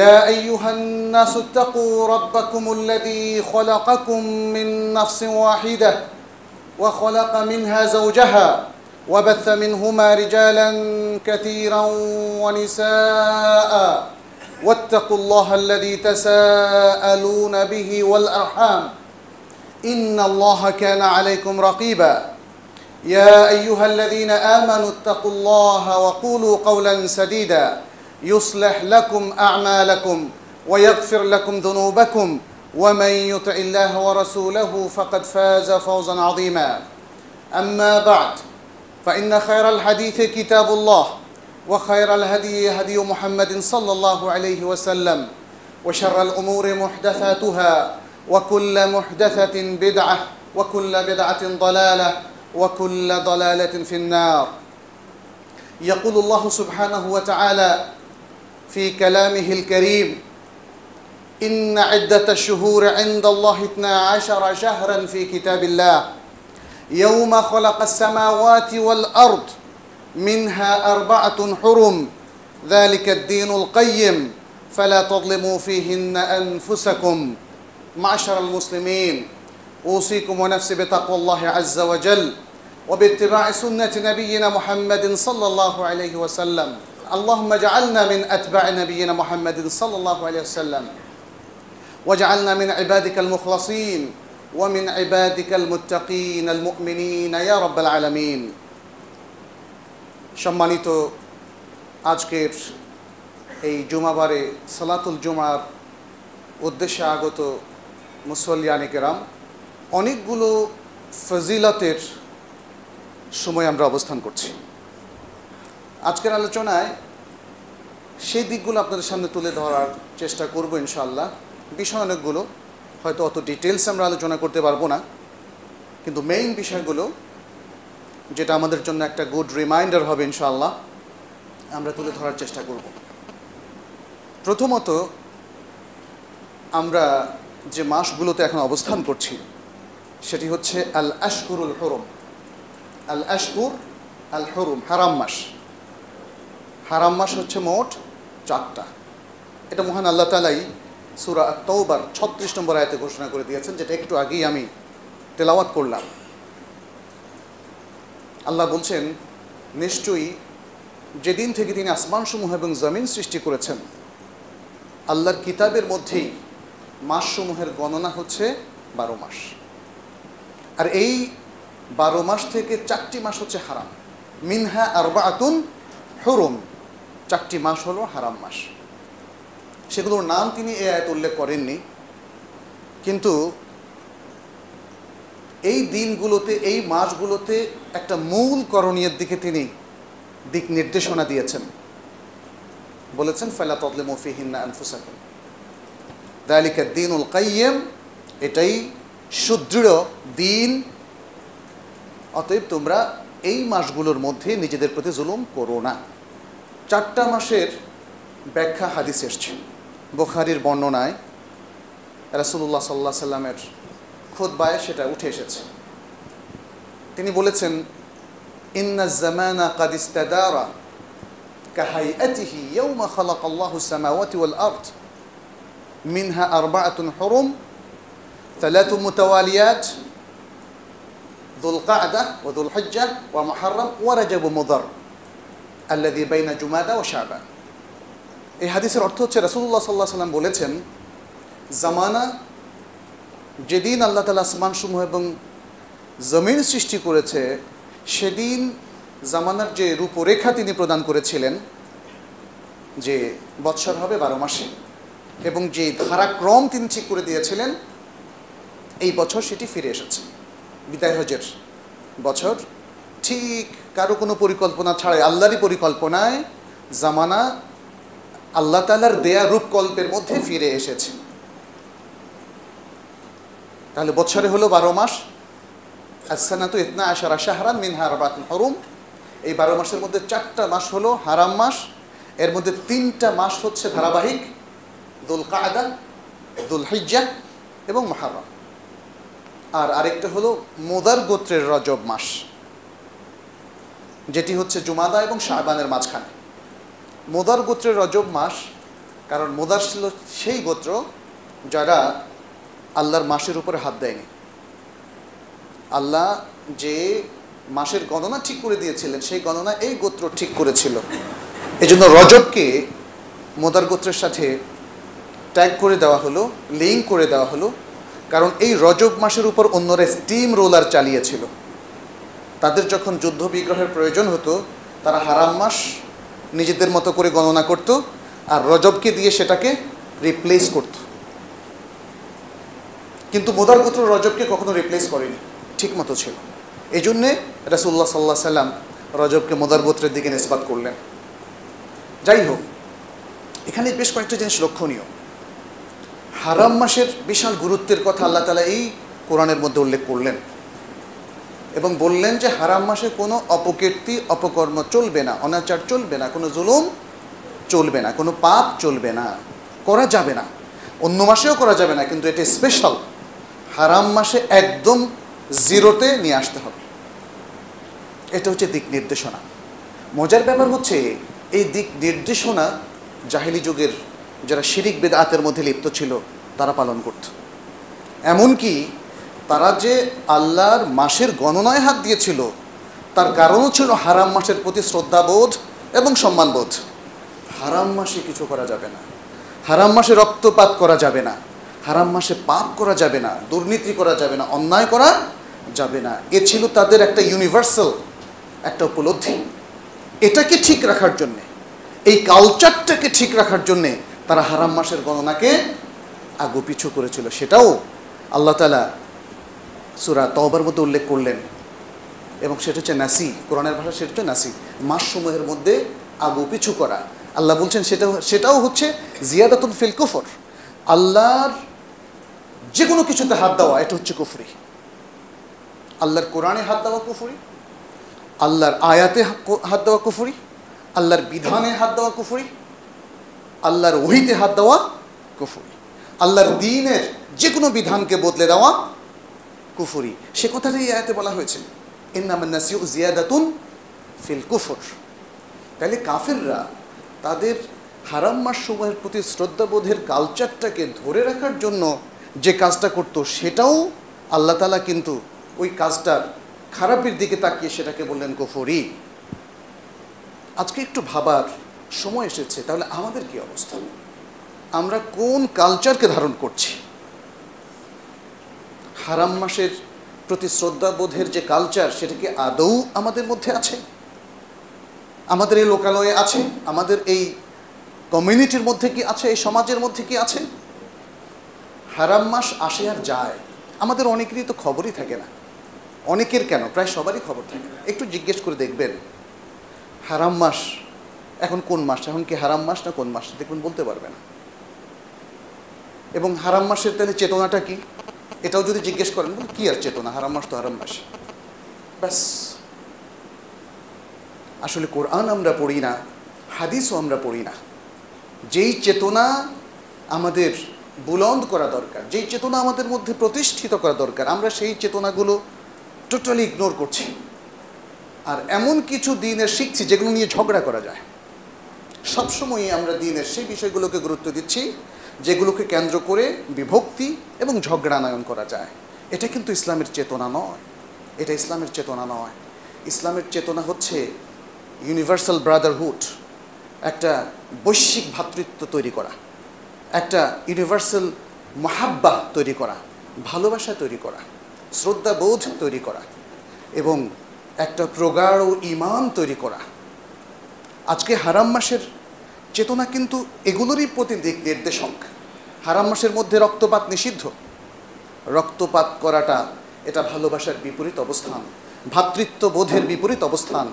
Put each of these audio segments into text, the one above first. يا أيها الناس اتقوا ربكم الذي خلقكم من نفس واحدة وخلق منها زوجها وبث منهما رجالا كثيرا ونساء واتقوا الله الذي تساءلون به والأرحام إن الله كان عليكم رقيبا يا أيها الذين آمنوا اتقوا الله وقولوا قولا سديدا يصلح لكم أعمالكم ويغفر لكم ذنوبكم ومن يطع الله ورسوله فقد فاز فوزا عظيما أما بعد فإن خير الحديث كتاب الله وخير الهدي هدي محمد صلى الله عليه وسلم وشر الأمور محدثاتها وكل محدثة بدعة وكل بدعة ضلالة وكل ضلالة في النار يقول الله سبحانه وتعالى في كلامه الكريم إن عدة الشهور عند الله 12 شهرا في كتاب الله يوم خلق السماوات والأرض منها 4 حرم ذلك الدين القيم فلا تظلموا فيهن أنفسكم معشر المسلمين أوصيكم ونفسي بتقوى الله عز وجل وباتباع سنة نبينا محمد صلى الله عليه وسلم اللهم اجعلنا من أتباع نبينا محمد صلى الله عليه وسلم واجعلنا من عبادك المخلصين ومن عبادك المتقين المؤمنين يا رب العالمين সম্মানিত আজকের এই জুমাবারে সালাতুল জুমার উদ্দেশ্যে আগত মুসল্লিয়ানে কেরাম অনেকগুলো ফজিলতের সময় আমরা অবস্থান করছি। আজকের আলোচনায় সেই দিকগুলো আপনাদের সামনে তুলে ধরার চেষ্টা করব ইনশাআল্লাহ। বিষয় অনেকগুলো, হয়তো অত ডিটেলস আমরা আলোচনা করতে পারবো না, কিন্তু মেইন বিষয়গুলো যেটা আমাদের জন্য একটা গুড রিমাইন্ডার হবে ইনশাআল্লাহ আমরা তুলে ধরার চেষ্টা করব। প্রথমত, আমরা যে মাসগুলোতে এখন অবস্থান করছি সেটি হচ্ছে আল আশহুরুল হুরুম। আল আশহুর আল হুরুম, হারাম মাস। হারাম মাস হচ্ছে মোট 4টা। এটা মহান আল্লাহ তাআলাই সূরা আত-তাওবার 36 নম্বর আয়াতে ঘোষণা করে দিয়েছেন, যেটা একটু আগেই আমি তেলাওয়াত করলাম। আল্লাহ বলছেন, নিশ্চয়ই যেদিন থেকে তিনি আসমানসমূহ এবং জমিন সৃষ্টি করেছেন আল্লাহর কিতাবের মধ্যেই মাসসমূহের গণনা হচ্ছে 12 মাস, আর এই 12 মাস থেকে 4টি মাস হচ্ছে হারাম। মিনহা 4 হুরুম, 4টি মাস হলো হারাম মাস। সেগুলোর নাম তিনি এই আয়াত উল্লেখ করেননি, কিন্তু এই দিনগুলোতে, এই মাসগুলোতে একটা মূল করণীয়ের দিকে তিনি দিক নির্দেশনা দিয়েছেন। বলেছেন ফালা তাযলিমু ফিহিন্না আনফুসাকুম, যালিকা দ্বীনুল কাইয়্যিম, এটাই সুদৃঢ় দিন, অতএব তোমরা এই মাসগুলোর মধ্যে নিজেদের প্রতি জুলুম করো না। 4টা মাসের ব্যাখ্যা হাদিস এসছে। বুখারীর বর্ণনায় রাসূলুল্লাহ সাল্লাল্লাহু আলাইহি সাল্লামের খুতবায় সেটা উঠে এসেছে। তিনি বলেছেন ইন্নাজ জামানা ক্বাদ ইসতাদারা কাহাইআতিহি ইয়াওমা খালাকাল্লাহুস সামাওয়াতি ওয়াল আরদ মিনহা 4 হুরুম 3 মুতাওয়ালিয়াত যুলকা'দা ওয়া যুলহিজ্জা ওয়া মুহররম ওয়া রজব মুদর আল্লাযী বাইনা জুমাদা ওয়া শাবান। এই হাদিসের অর্থ হচ্ছে রাসূলুল্লাহ সাল্লাল্লাহু আলাইহি সাল্লাম বলেছেন, জামানা, যেদিন আল্লাহ তাআলা আসমানসমূহ এবং জমিন সৃষ্টি করেছে সেদিন জামানার যে রূপরেখা তিনি প্রদান করেছিলেন, যে বৎসর হবে 12 মাসে, এবং যে ধারাক্রম তিনি ঠিক করে দিয়েছিলেন, এই বছর সেটি ফিরে এসেছে। বিদায় হজের বছর, ঠিক কারো কোনো পরিকল্পনা ছাড়াই, আল্লাহরই পরিকল্পনায় জামানা আল্লাহ তাআলার দেয়া রূপকল্পের মধ্যে ফিরে এসেছে। তাহলে বছরে হলো 12 মাস, আসসানাতু 12 শাহরান মিনহা আরবাতুন হুরুম। এই 12 মাসের মধ্যে 4টা মাস হলো হারাম মাস, এর মধ্যে 3টা মাস হচ্ছে ধারাবাহিক, দুল কাদা, দুল হিজ্জা এবং মুহররম। আর আরেকটা হলো মোদার গোত্রের রজব মাস, যেটি হচ্ছে জুমাদা এবং শাবানের মাঝখানে। মোদার গোত্রের রজব মাস, কারণ মোদার ছিল সেই গোত্র যারা আল্লাহর মাসের উপরে হাত দেয়নি। আল্লাহ যে মাসের গণনা ঠিক করে দিয়েছিলেন, সেই গণনা এই গোত্র ঠিক করেছিল। এই জন্য রজবকে মোদার গোত্রের সাথে ট্যাগ করে দেওয়া হলো, লিঙ্ক করে দেওয়া হলো, কারণ এই রজব মাসের উপর অন্যরা স্টিম রোলার চালিয়েছিল। তাদের যখন যুদ্ধ বিগ্রহের প্রয়োজন হতো, তারা হারাম মাস নিজেদের মতো করে গণনা করত, আর রজবকে দিয়ে সেটাকে রিপ্লেস করত। কিন্তু মোদার গোত্র রজবকে কখনো রিপ্লেস করেনি, ঠিক মতো ছিল। এই জন্যে রাসূলুল্লাহ সাল্লাল্লাহু আলাইহি সাল্লাম রজবকে মোদার গোত্রের দিকে নিসবাত করলেন। যাই হোক, এখানে বেশ কয়েকটা জিনিস লক্ষণীয়। হারাম মাসের বিশাল গুরুত্বের কথা আল্লাহ তাআলা এই কোরআনের মধ্যে উল্লেখ করলেন এবং বললেন যে হারাম মাসে কোনো অপকীর্তি, অপকর্ম চলবে না, অনাচার চলবে না, কোনো জুলুম চলবে না, কোনো পাপ চলবে না, করা যাবে না। অন্য মাসেও করা যাবে না, কিন্তু এটা স্পেশাল। হারাম মাসে একদম জিরোতে নিয়ে আসতে হবে। এটা হচ্ছে দিক নির্দেশনা। মজার ব্যাপার হচ্ছে, এই দিক নির্দেশনা জাহেলি যুগের যারা শিরিক বেদাতের মধ্যে লিপ্ত ছিল তারা পালন করত। এমনকি তারা যে আল্লাহর মাসের গণনায় হাত দিয়েছিল, তার কারণও ছিল হারাম মাসের প্রতি শ্রদ্ধাবোধ এবং সম্মানবোধ। হারাম মাসে কিছু করা যাবে না, হারাম মাসে রক্তপাত করা যাবে না, হারাম মাসে পাপ করা যাবে না, দুর্নীতি করা যাবে না, অন্যায় করা যাবে না। এ ছিল তাদের একটা ইউনিভার্সাল একটা উপলব্ধি। এটাকে ঠিক রাখার জন্যে, এই কালচারটাকে ঠিক রাখার জন্যে তারা হারাম মাসের গণনাকে আগুপিছু করেছিল। সেটাও আল্লাহ তাআলা সূরা তাওবার মধ্যে উল্লেখ করলেন এবং সেটা হচ্ছে নাসি, কোরআনের ভাষা সেটা হচ্ছে নাসি, মাসসমূহের মধ্যে আগুপিছু করা। আল্লাহ বলছেন সেটাও হচ্ছে জিয়াদাতুন ফিল কুফর। আল্লাহর যে কোনো কিছুতে হাত দেওয়া, এটা হচ্ছে কুফরি। আল্লাহর কোরআনে হাত দেওয়া কুফরি, আল্লাহর আয়াতে হাত দেওয়া কুফরি, আল্লাহর বিধানে হাত দেওয়া কুফরি, আল্লাহর ওহীতে হাত দেওয়া কুফরি, আল্লাহর দ্বীনের যে কোনো বিধানকে বদলে দেওয়া কুফরি। সে কথাটাই এই আয়াতে বলা হয়েছে, ইন্নামান নাসিউ জিয়াদাতুন ফিল কুফর। তাহলে কাফেররা তাদের হারাম মাসসমূহের প্রতি শ্রদ্ধাবোধের কালচারটাকে ধরে রাখার জন্য যে কাজটা করত, সেটাও আল্লাহ তাআলা কিন্তু ওই কাজটার খারাপের দিকে তাকিয়ে সেটাকে বললেন কুফরি। আজকে একটু ভাবার সময় এসেছে, তাহলে আমাদের কি অবস্থা, আমরা কোন কালচারকে ধারণ করছি? হারাম মাসের প্রতি শ্রদ্ধাবোধের যে কালচার, সেটা কি আদৌ আমাদের মধ্যে আছে? আমাদের এই লোকালয়ে আছে? আমাদের এই কমিউনিটির মধ্যে কি আছে? এই সমাজের মধ্যে কি আছে? হারাম মাস আসে আর যায়, আমাদের অনেকেরই তো খবরই থাকে না। অনেকের কেন, প্রায় সবারই খবর থাকে না। একটু জিজ্ঞেস করে দেখবেন, হারাম মাস এখন কোন মাস, এখন কি হারাম মাস না কোন মাস, দেখবেন বলতে পারবে না। এবং হারাম মাসের তাহলে চেতনাটা কি, এটাও যদি জিজ্ঞেস করেন, কি আর চেতনা, হারাম মাস তো হারাম মাস, ব্যাস। আসলে কোরআন আমরা পড়ি না, হাদিসও আমরা পড়ি না। যেই চেতনা আমাদের বুলন্দ করা দরকার, যেই চেতনা আমাদের মধ্যে প্রতিষ্ঠিত করা দরকার, আমরা সেই চেতনাগুলো টোটালি ইগনোর করছি। আর এমন কিছু দ্বীনের শিখছি যেগুলো নিয়ে ঝগড়া করা যায়। সবসময়ই আমরা দ্বীনের সেই বিষয়গুলোকে গুরুত্ব দিচ্ছি যেগুলোকে কেন্দ্র করে বিভক্তি এবং ঝগড়ানায়ন করা যায়। এটা কিন্তু ইসলামের চেতনা নয়, এটা ইসলামের চেতনা নয়। ইসলামের চেতনা হচ্ছে ইউনিভার্সাল ব্রাদারহুড, একটা বৈশ্বিক ভ্রাতৃত্ব তৈরি করা, একটা ইউনিভার্সাল মহাব্বা তৈরি করা, ভালোবাসা তৈরি করা, শ্রদ্ধাবোধ তৈরি করা এবং একটা প্রগাঢ় ঈমান তৈরি করা। আজকে হারাম মাসের চেতনা কিন্তু এগুলোরই প্রতি দিক নির্দেশক। হারাম মাসের মধ্যে রক্তপাত নিষিদ্ধ। রক্তপাত করাটা এটা ভালোবাসার বিপরীত অবস্থান, ভ্রাতৃত্ববোধের বিপরীত অবস্থান।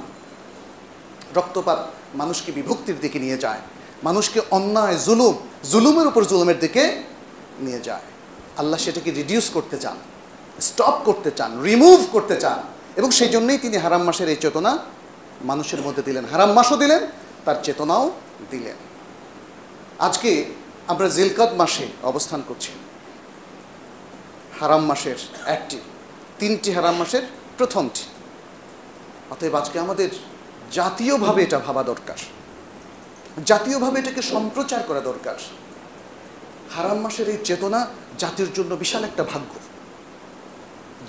রক্তপাত মানুষকে বিভক্তির দিকে নিয়ে যায়। মানুষকে অন্যায় জুলুম, জুলুমের উপর জুলুমের দিকে নিয়ে যায়। আল্লাহ সেটাকে রিডিউস করতে চান, স্টপ করতে চান, রিমুভ করতে চান, এবং সেই জন্যই তিনি হারাম মাসের এই চেতনা মানুষের মধ্যে দিলেন। হারাম মাসও দিলেন, তার চেতনাও দিলেন। আজকে আমরা জিলকদ মাসে অবস্থান করছি, হারাম মাসের একটি, তিনটি হারাম মাসের প্রথমটি। অতএব আজকে আমাদের জাতীয়ভাবে এটা ভাবা দরকার, জাতীয়ভাবে এটাকে সম্প্রচার করা দরকার। হারাম মাসের এই চেতনা জাতির জন্য বিশাল একটা ভাগ্য,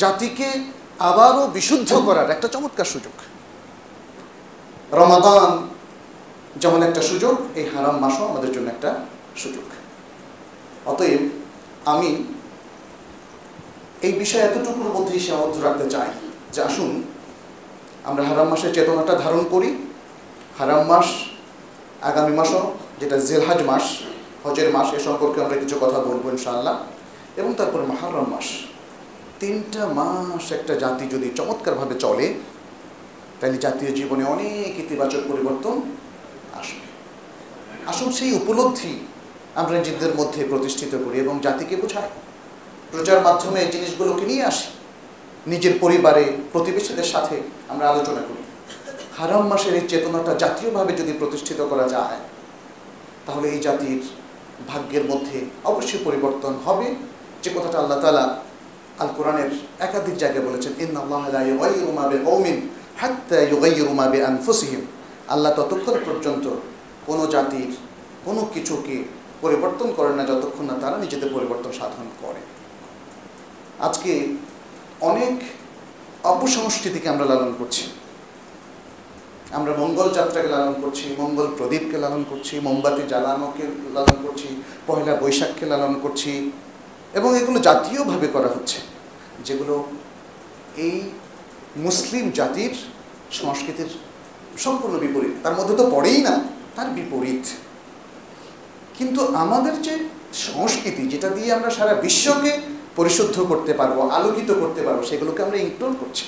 জাতিকে আবারও বিশুদ্ধ করার একটা চমৎকার সুযোগ। রমাদান যেমন একটা সুযোগ, এই হারাম মাসও আমাদের জন্য একটা সুযোগ। অতএব আমি এই বিষয়ে এতটুকুর মধ্যেই সীমাবদ্ধ রাখতে চাই যে আসুন আমরা হারাম মাসের চেতনাটা ধারণ করি। হারাম মাস, আগামী মাসও যেটা জিলহজ মাস, হজের মাস, এ সম্পর্কে আমরা কিছু কথা বলবো ইনশাআল্লাহ, এবং তারপরে মুহররম মাস। তিনটা মাস একটা জাতি যদি চমৎকারভাবে চলে, তাহলে জাতীয় জীবনে অনেক ইতিবাচক পরিবর্তন আসবে। আসুন সেই উপলব্ধি আমরা নিজেদের মধ্যে প্রতিষ্ঠিত করি এবং জাতিকে বোঝাই, প্রচার মাধ্যমে এই জিনিসগুলোকে নিয়ে আসি, নিজের পরিবারে প্রতিবেশীদের সাথে আমরা আলোচনা করি। হারাম মাসের এই চেতনাটা জাতীয়ভাবে যদি প্রতিষ্ঠিত করা যায়, তাহলে এই জাতির ভাগ্যের মধ্যে অবশ্যই পরিবর্তন হবে। যে কথাটা আল্লাহ তাআলা আল কোরআনের একাধিক জায়গায় বলেছেন, ইন্নাল্লাহা লা ইউগাইয়িরু মা বিকওমিন হাত্তা ইউগাইয়িরু মা বিআনফুসিহিম। আল্লাহ ততক্ষণ পর্যন্ত কোনো জাতির কোনো কিছুকে পরিবর্তন করেন না যতক্ষণ না তারা নিজেদের পরিবর্তন সাধন করে। আজকে অনেক অপসংস্কৃতিকে আমরা লালন করছি, আমরা মঙ্গল যাত্রাকে লালন করছি, মঙ্গল প্রদীপকে লালন করছি, মোমবাতি জ্বালানোকে লালন করছি, পহেলা বৈশাখকে লালন করছি, এবং এগুলো জাতীয়ভাবে করা হচ্ছে, যেগুলো এই মুসলিম জাতির সংস্কৃতির সম্পূর্ণ বিপরীত। তার মধ্যে তো পড়েই না, তার বিপরীত। কিন্তু আমাদের যে সংস্কৃতি, যেটা দিয়ে আমরা সারা বিশ্বকে পরিশুদ্ধ করতে পারবো, আলোকিত করতে পারবো, সেগুলোকে আমরা ইগনোর করছি।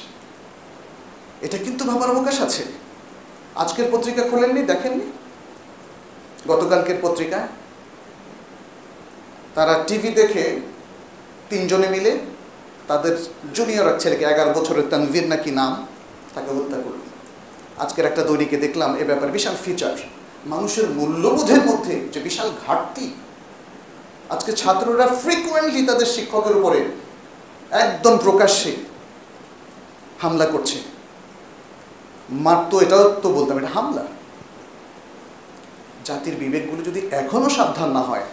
এটা কিন্তু ভাবার অবকাশ আছে। আজকের পত্রিকা খোলেননি, দেখেননি গতকালকের পত্রিকা? তারা টিভি দেখে তিনজনে মিলে তাদের জুনিয়র এক ছেলেকে, 11 বছরের তানভীর নাকি নাম, তাকে হত্যা করল। আজকের একটা দৈনিকে দেখলাম এ ব্যাপারে বিশাল ফিচার। মানুষের মূল্যবোধের মধ্যে যে বিশাল ঘাটতি, আজকে ছাত্ররা ফ্রিকুয়েন্টলি তাদের শিক্ষকের উপরে একদম প্রকাশ্যে হামলা করছে। মার তো, এটাও তো বলতাম এটা হামলা। জাতির বিবেকগুলো যদি এখনও সাবধান না হয়,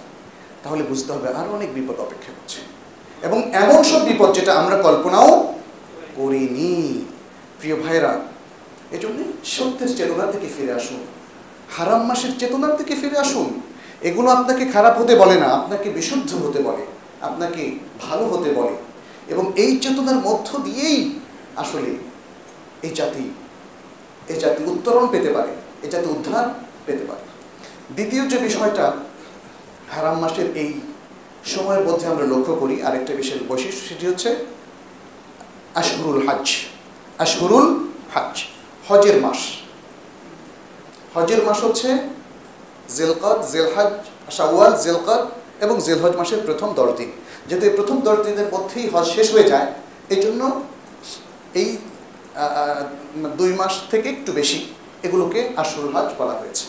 তাহলে বুঝতে হবে আরও অনেক বিপদ অপেক্ষা করছে, এবং এমন সব বিপদ যেটা আমরা কল্পনাও করিনি। প্রিয় ভাইরা, এজন্য সত্যের চেতনার দিকে ফিরে আসুন, হারাম মাসের চেতনার দিকে ফিরে আসুন। এগুলো আপনাকে খারাপ হতে বলে না, আপনাকে বিশুদ্ধ হতে বলে, আপনাকে ভালো হতে বলে, এবং এই চেতনার মধ্য দিয়েই আসলে এই জাতি উত্তরণ পেতে পারে, এই জাতি উদ্ধার পেতে পারে। দ্বিতীয় যে বিষয়টা হারাম মাসের এই সময়ের মধ্যে আমরা লক্ষ্য করি, আরেকটা বিশেষ বৈশিষ্ট্য, সেটি হচ্ছে আশহুরুল হজ, হজের মাস। হজের মাস হচ্ছে জিলকদ, জিলহজ, শাওয়াল, জিলকদ এবং জিলহজ মাসের প্রথম 10 দিন। যেহেতু এই প্রথম 10 দিনের মধ্যেই হজ শেষ হয়ে যায়, এই জন্য এই 2 মাস থেকে একটু বেশি এগুলোকে আশুরুল হজ বলা হয়েছে।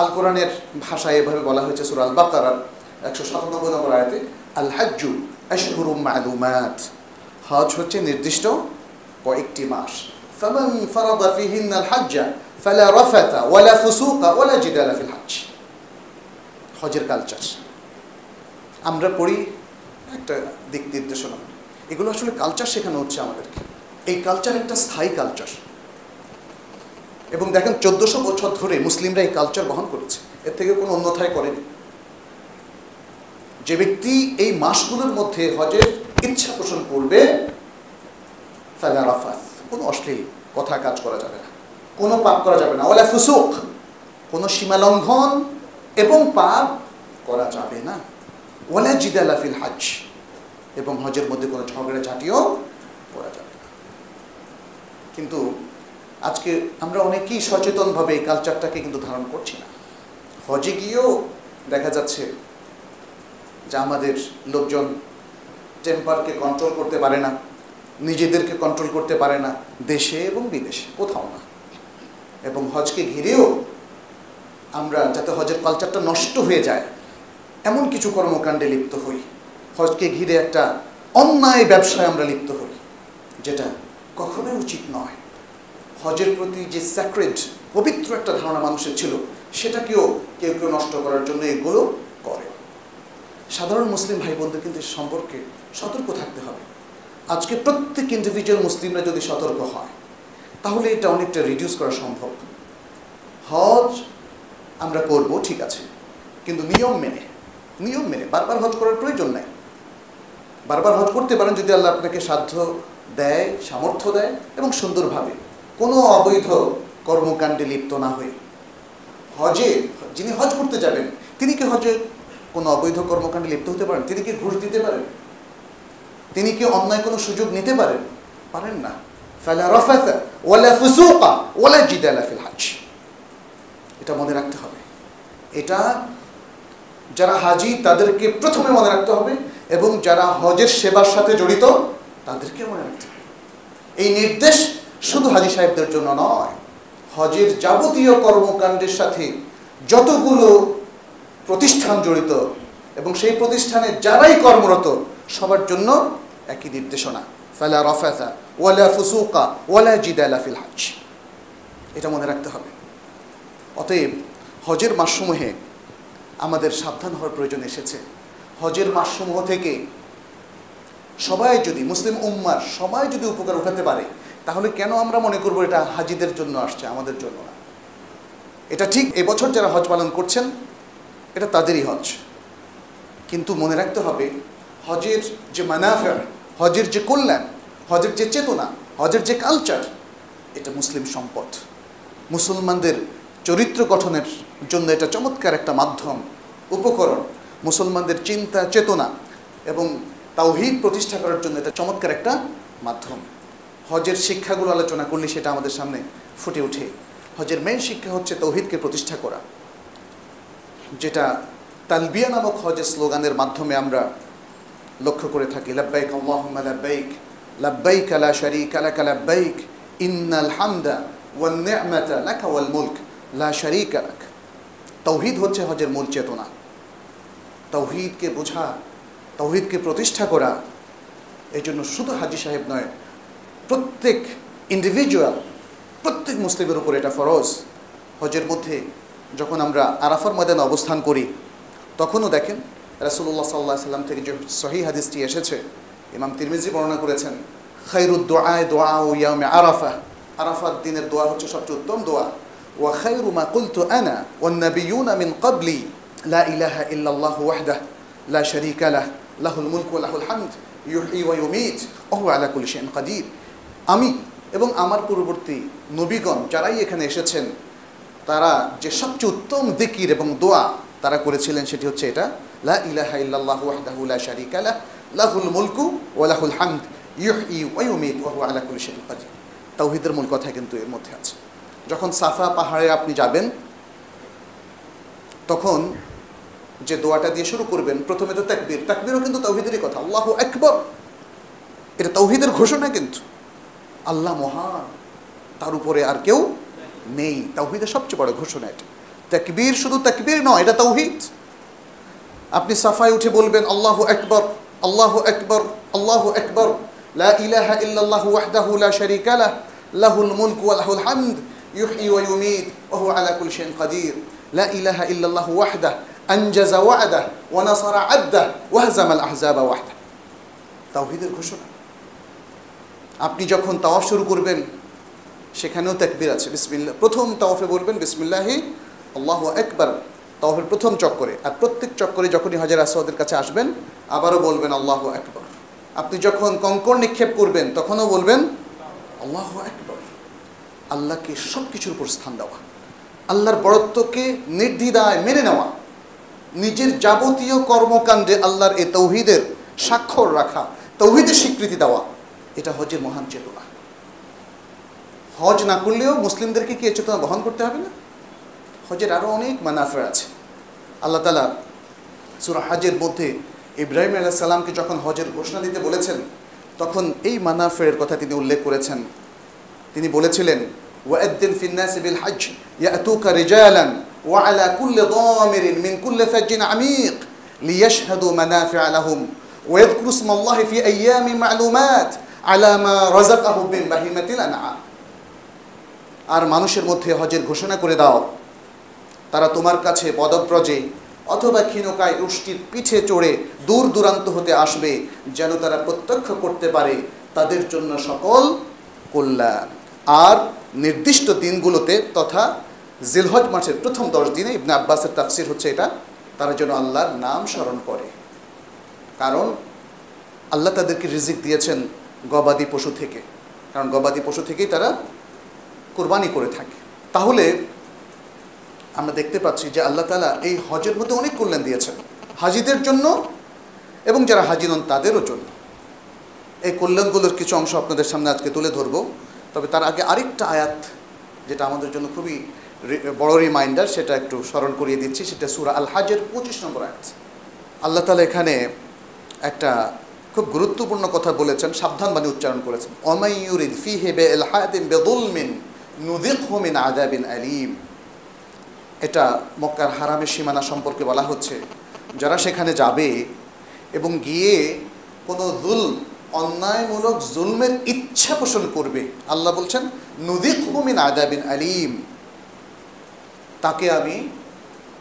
আল কোরআনের ভাষায় এভাবে বলা হয়েছে, সূরা আল বাকারার 197 নম্বর আয়াতে, আল হজ্জু আশহুরুম মা'লুমাত। হজ হচ্ছে নির্দিষ্ট কয়েকটি মাস। ফামান ফারাদা ফিহিন্না আল হজ্জা ফালা রাফাতা ওয়ালা ফুসুকা ওয়ালা জিদালা ফিল হজ। হজের কালচার আমরা পড়ি, একটা দিক নির্দেশনা, এগুলো আসলে কালচার শেখানো হচ্ছে আমাদেরকে। এই কালচার একটা স্থায়ী কালচার, এবং দেখেন 1400 বছর ধরে মুসলিমরা এই কালচার বহন করেছে, এর থেকে কোনো অন্যথায় করেনি। যে ব্যক্তি এই মাসগুলোর মধ্যে হজের ইচ্ছা পোষণ করবে, তাহলে আরাফাত, কোনো অশ্লীল কথা কাজ করা যাবে না, কোনো পাপ করা যাবে না, ওয়ালা ফুসুক, কোনো সীমালঙ্ঘন এবং পাপ করা যাবে না, ওয়ালা জিদালা ফিল হজ, এবং হজের মধ্যে কোনো ঝগড়া ঝাঁটিও করা যাবে না। কিন্তু আজকে আমরা অনেকেই সচেতনভাবে এই কালচারটাকে কিন্তু ধারণ করছি না। হজে গিয়েও দেখা যাচ্ছে যে আমাদের লোকজন টেম্পারকে কন্ট্রোল করতে পারে না, নিজেদেরকে কন্ট্রোল করতে পারে না, দেশে এবং বিদেশে কোথাও না। এবং হজকে ঘিরেও আমরা যাতে হজের কালচারটা নষ্ট হয়ে যায় এমন কিছু কর্মকাণ্ডে লিপ্ত হই, হজকে ঘিরে একটা অন্যায় ব্যবসায় আমরা লিপ্ত হই, যেটা কখনোই উচিত নয়। হজের প্রতি যে স্যাক্রেড পবিত্র একটা ধারণা মানুষের ছিল সেটাকেও কেউ কেউ নষ্ট করার জন্য এগুলো করে। সাধারণ মুসলিম ভাই বোনদের কিন্তু সম্পর্কে সতর্ক থাকতে হবে। আজকে প্রত্যেক ইন্ডিভিজুয়াল মুসলিমরা যদি সতর্ক হয় তাহলে এটা অনেকটা রিডিউস করা সম্ভব। হজ আমরা করব ঠিক আছে, কিন্তু নিয়ম মেনে বারবার হজ করার প্রয়োজন নাই। বারবার হজ করতে পারেন যদি আল্লাহ আপনাকে সাধ্য দেয়, সামর্থ্য দেয় এবং সুন্দরভাবে কোনো অবৈধ কর্মকাণ্ডে লিপ্ত না হয়ে। হজে যিনি হজ করতে যাবেন তিনি কি হজে কোনো অবৈধ কর্মকাণ্ডে লিপ্ত হতে পারেন? তিনি কি ঘুষ দিতে পারেন? তিনি কি অন্যায় কোনো সুযোগ নিতে পারেন? পারেন না। ফালা রাফাসা ওয়ালা ফুসুকা ওয়ালা জিদালা ফিল হজ, এটা মনে রাখতে হবে। এটা যারা হাজি তাদেরকে প্রথমে মনে রাখতে হবে এবং যারা হজের সেবার সাথে জড়িত তাদেরকে মনে রাখতে হবে। এই নির্দেশ শুধু হাজি সাহেবদের জন্য নয়, হজের যাবতীয় কর্মকাণ্ডের সাথে যতগুলো প্রতিষ্ঠান জড়িত এবং সেই প্রতিষ্ঠানে যারাই কর্মরত সবার জন্য একই নির্দেশনা, ফালা রাফাসা ওয়ালা ফুসুকা ওয়ালা জিদালা ফিল হজ, এটা মনে রাখতে হবে। অতএব হজের মাসসমূহে আমাদের সাবধান হওয়ার প্রয়োজন এসেছে। হজের মাসসমূহ থেকে সবাই যদি, মুসলিম উম্মার সবাই যদি উপকার উঠাতে পারে তাহলে কেন আমরা মনে করবো এটা হাজিদের জন্য আসছে, আমাদের জন্য না? এটা ঠিক, এবছর যারা হজ পালন করছেন এটা তাদেরই হজ, কিন্তু মনে রাখতে হবে হজের যে মানাফা, হজের যে কল্যাণ, হজের যে চেতনা, হজের যে কালচার, এটা মুসলিম সম্পদ। মুসলমানদের চরিত্র গঠনের জন্য এটা চমৎকার একটা মাধ্যম, উপকরণ। মুসলমানদের চিন্তা চেতনা এবং তাওহীদ প্রতিষ্ঠা করার জন্য এটা চমৎকার একটা মাধ্যম। হজের শিক্ষাগুলো আলোচনা করলে সেটা আমাদের সামনে ফুটে ওঠে। হজের মেন শিক্ষা হচ্ছে তাওহীদকে প্রতিষ্ঠা করা, যেটা তালবিয়া নামক হজের স্লোগানের মাধ্যমে আমরা লক্ষ্য করে থাকি। লাব্বাইক আল্লাহুম্মা লাব্বাইক, লাব্বাইক লা শারীকা লাকা লাব্বাইক, ইন্নাল হামদা ওয়ান নি'মাতা লাকা ওয়াল মুলক লা শারীকা লাক। তাওহীদ হচ্ছে হজের মূল চেতনা। তাওহীদকে বোঝা, তাওহীদকে প্রতিষ্ঠা করা, এই জন্য শুধু হাজী সাহেব নয়, প্রত্যেক ইন্ডিভিজুয়াল, প্রত্যেক মুসলিমের উপর এটা ফরজ। হজের মধ্যে যখন আমরা আরাফার ময়দানে অবস্থান করি তখনও দেখেন রাসূলুল্লাহ সাল্লাল্লাহু আলাইহি সাল্লাম থেকে যে সহিহ হাদিসটি এসেছে, ইমাম তিরমিজি বর্ণনা করেছেন, খায়রুদ দুআ দুআউ ইয়াউমে আরাফা, আরাফার দিনের দোয়া হচ্ছে সবচেয়ে উত্তম দোয়া। ওয়া খায়রু মা কুলতু আনা ওয়ান নাবিয়ুনা মিন ক্বাবলি লা ইলাহা ইল্লাল্লাহু ওয়াহদাহু লা শারীকা লাহু লাহুল মুলকু ওয়া লাহুল হামদু ইউহয়ী ওয়া ইউমীত ওয়া হুয়া আলা কুল্লি শাইইন কাদির। আমি এবং আমার পূর্ববর্তী নবীগণ যারাই এখানে এসেছেন তারা যে সবচেয়ে উত্তম জিকির এবং দোয়া তারা করেছিলেন সেটি হচ্ছে এটা, লা ইলাহা ইল্লাল্লাহু ওয়াহদাহু লা শারীকা লাহু লাহুল মুলকু ওয়া লাহুল হামদু ইউহয়ী ওয়া ইউমীত ওয়া হুয়া আলা কুল্লি শাইইন কাদির। তাওহীদের মূল কথা কিন্তু এর মধ্যে আছে। যখন সাফা পাহাড়ে আপনি যাবেন তখন যে দোয়াটা দিয়ে শুরু করবেন, প্রথমে তো তাকবীর, তাকবীরও কিন্তু তাওহীদেরই কথা, আল্লাহু আকবার। এটা তাওহীদের ঘোষণা, কিন্তু আল্লাহ মহান, তার উপরে আর কেউ নেই, তাওহীদের সবচেয়ে বড় ঘোষণা এটা। তাকবীর শুধু তাকবীর নয়, এটা তাওহীদ। আপনি সাফায় উঠে বলবেন আল্লাহু আকবার, আল্লাহু আকবার, আল্লাহু আকবার, লা ইলাহা ইল্লাল্লাহু ওয়াহদাহু লা শারীকা লাহু লাহুল মুলকু ওয়া লাহুল হামদু ইউহয়ী ওয়া ইউমীত ওয়া হুয়া আলা কুল্লি শাইইন কাদির। লা ইলাহা ইল্লাল্লাহু ওয়াহদাহু আনজাযা ওয়া'দাহু ওয়া নাসারা 'আবদাহু ওয়া হাযামাল আহযাবা ওয়াহদাহু। তাওহীদের ঘোষণা। আপনি যখন তাওয়াফ শুরু করবেন সেখানেও তাকবীর আছে। বিসমিল্লাহ, প্রথম তাওয়াফে বলবেন বিসমিল্লাহি আল্লাহু আকবার, তাওয়াফের প্রথম চক্করে। আর প্রত্যেক চক্করে যখনই হাজার আসওয়াদের কাছে আসবেন আবারও বলবেন আল্লাহু আকবার। আপনি যখন কঙ্কর নিক্ষেপ করবেন তখনও বলবেন আল্লাহু আকবার। আল্লাহকে সব কিছুর উপর স্থান দেওয়া, আল্লাহর বড়ত্বকে নির্দ্বিধায় মেনে নেওয়া, নিজের যাবতীয় কর্মকাণ্ডে আল্লাহর এ তাওহীদের স্বাক্ষর রাখা, তাওহীদের স্বীকৃতি দেওয়া, এটা হজের মহান চেতনা। হজ না করলেও মুসলিমদেরকে কি এই চেতনা বহন করতে হবে না? হজের আরও অনেক মানাফা আছে। আল্লাহ তাআলা সূরা হাজের মধ্যে ইব্রাহিম আলাইহিস সালামকে যখন হজের ঘোষণা দিতে বলেছেন তখন এই মানাফের কথা তিনি উল্লেখ করেছেন। তিনি বলেছিলেন, ওয়াআযযিন ফিন্নাসি বিল হজ ইয়াতুকা রিজালান ওয়া আলা কুল্লি দামিরিন মিন কুল্লি ফাজ্জিন আমীক লিয়াশহাদু মানাফিআ লাহুম ওয়া ইয়াযকুরু ইসমাল্লাহি ফি আইয়ামিন মা'লুমাত আলা মা রাযাকাহুম মিন বাহিমাতিল আনআম। আর মানুষের মধ্যে হজের ঘোষণা করে দাও, তারা তোমার কাছে পদব্রজে অথবা ক্ষীণকায় উষ্টির পিঠে চড়ে দূর দূরান্ত হতে আসবে, যেন তারা প্রত্যক্ষ করতে পারে তাদের জন্য সকল কল্যাণ। আর নির্দিষ্ট দিনগুলোতে তথা জিলহজ মাসের প্রথম 10 দিনে ইবনে আব্বাসের তাফসির হচ্ছে এটা, তারা যেন আল্লাহর নাম স্মরণ করে, কারণ আল্লাহ তাদেরকে রিজিক দিয়েছেন গবাদি পশু থেকে, কারণ গবাদি পশু থেকেই তারা কোরবানি করে থাকে। তাহলে আমরা দেখতে পাচ্ছি যে আল্লাহ তাআলা এই হজের মধ্যে অনেক কল্যাণ দিয়েছেন হাজীদের জন্য এবং যারা হাজী নন তাদেরও জন্য। এই কল্যাণগুলোর কিছু অংশ আপনাদের সামনে আজকে তুলে ধরব। তবে তার আগে আরেকটা আয়াত যেটা আমাদের জন্য খুবই বড় রিমাইন্ডার, সেটা একটু স্মরণ করিয়ে দিচ্ছি। সেটা সূরা আল হাজের 25 নম্বর আয়াত। আল্লাহ তাআলা এখানে একটা খুব গুরুত্বপূর্ণ কথা বলেছেন, সাবধান বাণী উচ্চারণ করেছেন, ওয়ামাই ইউরিদ ফিহি বিলহাদিন বিযুলমিন নুযিকহু মিন আযাবিন আলীম। এটা মক্কার হারামের সীমানা সম্পর্কে বলা হচ্ছে। যারা সেখানে যাবে এবং গিয়ে কোনো জুলম, অন্যায়মূলক জুলমের ইচ্ছা পোষণ করবে, আল্লাহ বলছেন নুযিকহু মিন আযাবিন আলীম,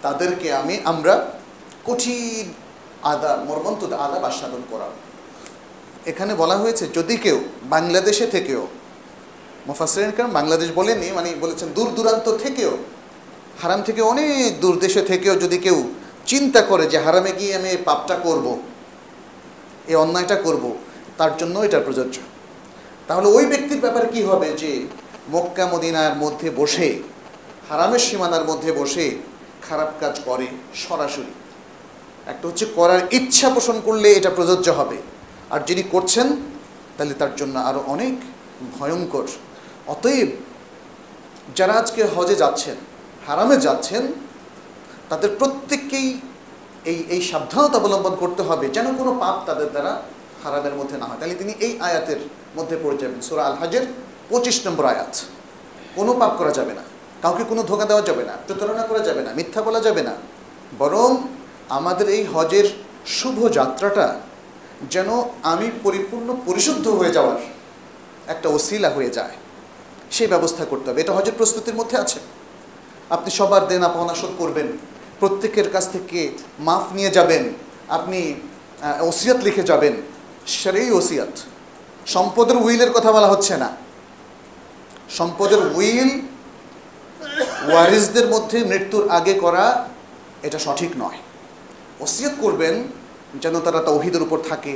তাদেরকে আমরা কঠিন আযাব, মর্মন্তুদ আযাব আস্বাদন করাব। এখানে বলা হয়েছে যদি কেউ বাংলাদেশে থেকেও, মুফাসসিরিন কেরাম বাংলাদেশ বলেননি, মানে বলেছেন দূর দূরান্ত থেকেও, হারাম থেকে অনেক দূর দেশে থেকেও যদি কেউ চিন্তা করে যে হারামে গিয়ে আমি এই পাপটা করব, এই অন্যায়টা করব, তার জন্য এটা প্রযোজ্য। তাহলে ওই ব্যক্তির ব্যাপারে কি হবে যে মক্কা মদিনার মধ্যে বসে, হারামের সীমানার মধ্যে বসে খারাপ কাজ করে সরাসরি? একটা হচ্ছে করার ইচ্ছা পোষণ করলে এটা প্রযোজ্য হবে, আর যিনি করছেন তাহলে তার জন্য আরও অনেক ভয়ঙ্কর। অতএব যারা আজকে হজে যাচ্ছেন, হারামে যাচ্ছেন, তাদের প্রত্যেককেই এই সাবধানতা অবলম্বন করতে হবে যেন কোনো পাপ তাদের দ্বারা হারামের মধ্যে না হয়। তাহলে তিনি এই আয়াতের মধ্যে পড়ে যাবেন, সূরা আল হাজের 25 নম্বর আয়াত। কোনো পাপ করা যাবে না, কাউকে কোনো ধোঁকা দেওয়া যাবে না, প্রতারণা করা যাবে না, মিথ্যা বলা যাবে না। বরং আমাদের এই হজের শুভ যাত্রাটা যেন আমি পরিপূর্ণ পরিশুদ্ধ হয়ে যাওয়ার একটা ওসিলা হয়ে যায়, সেই ব্যবস্থা করতে হবে। এটা হজের প্রস্তুতির মধ্যে আছে। আপনি সবার দেনা পাওনা শোধ করবেন, প্রত্যেকের কাছ থেকে মাফ নিয়ে যাবেন, আপনি ওসিয়াত লিখে যাবেন। সেই ওসিয়াত, সম্পদের উইলের কথা বলা হচ্ছে না। সম্পদের উইল ওয়ারিসদের মধ্যে মৃত্যুর আগে করা এটা সঠিক নয়। ওসিয়াত করবেন যেন তারা তাওহীদের উপর থাকে,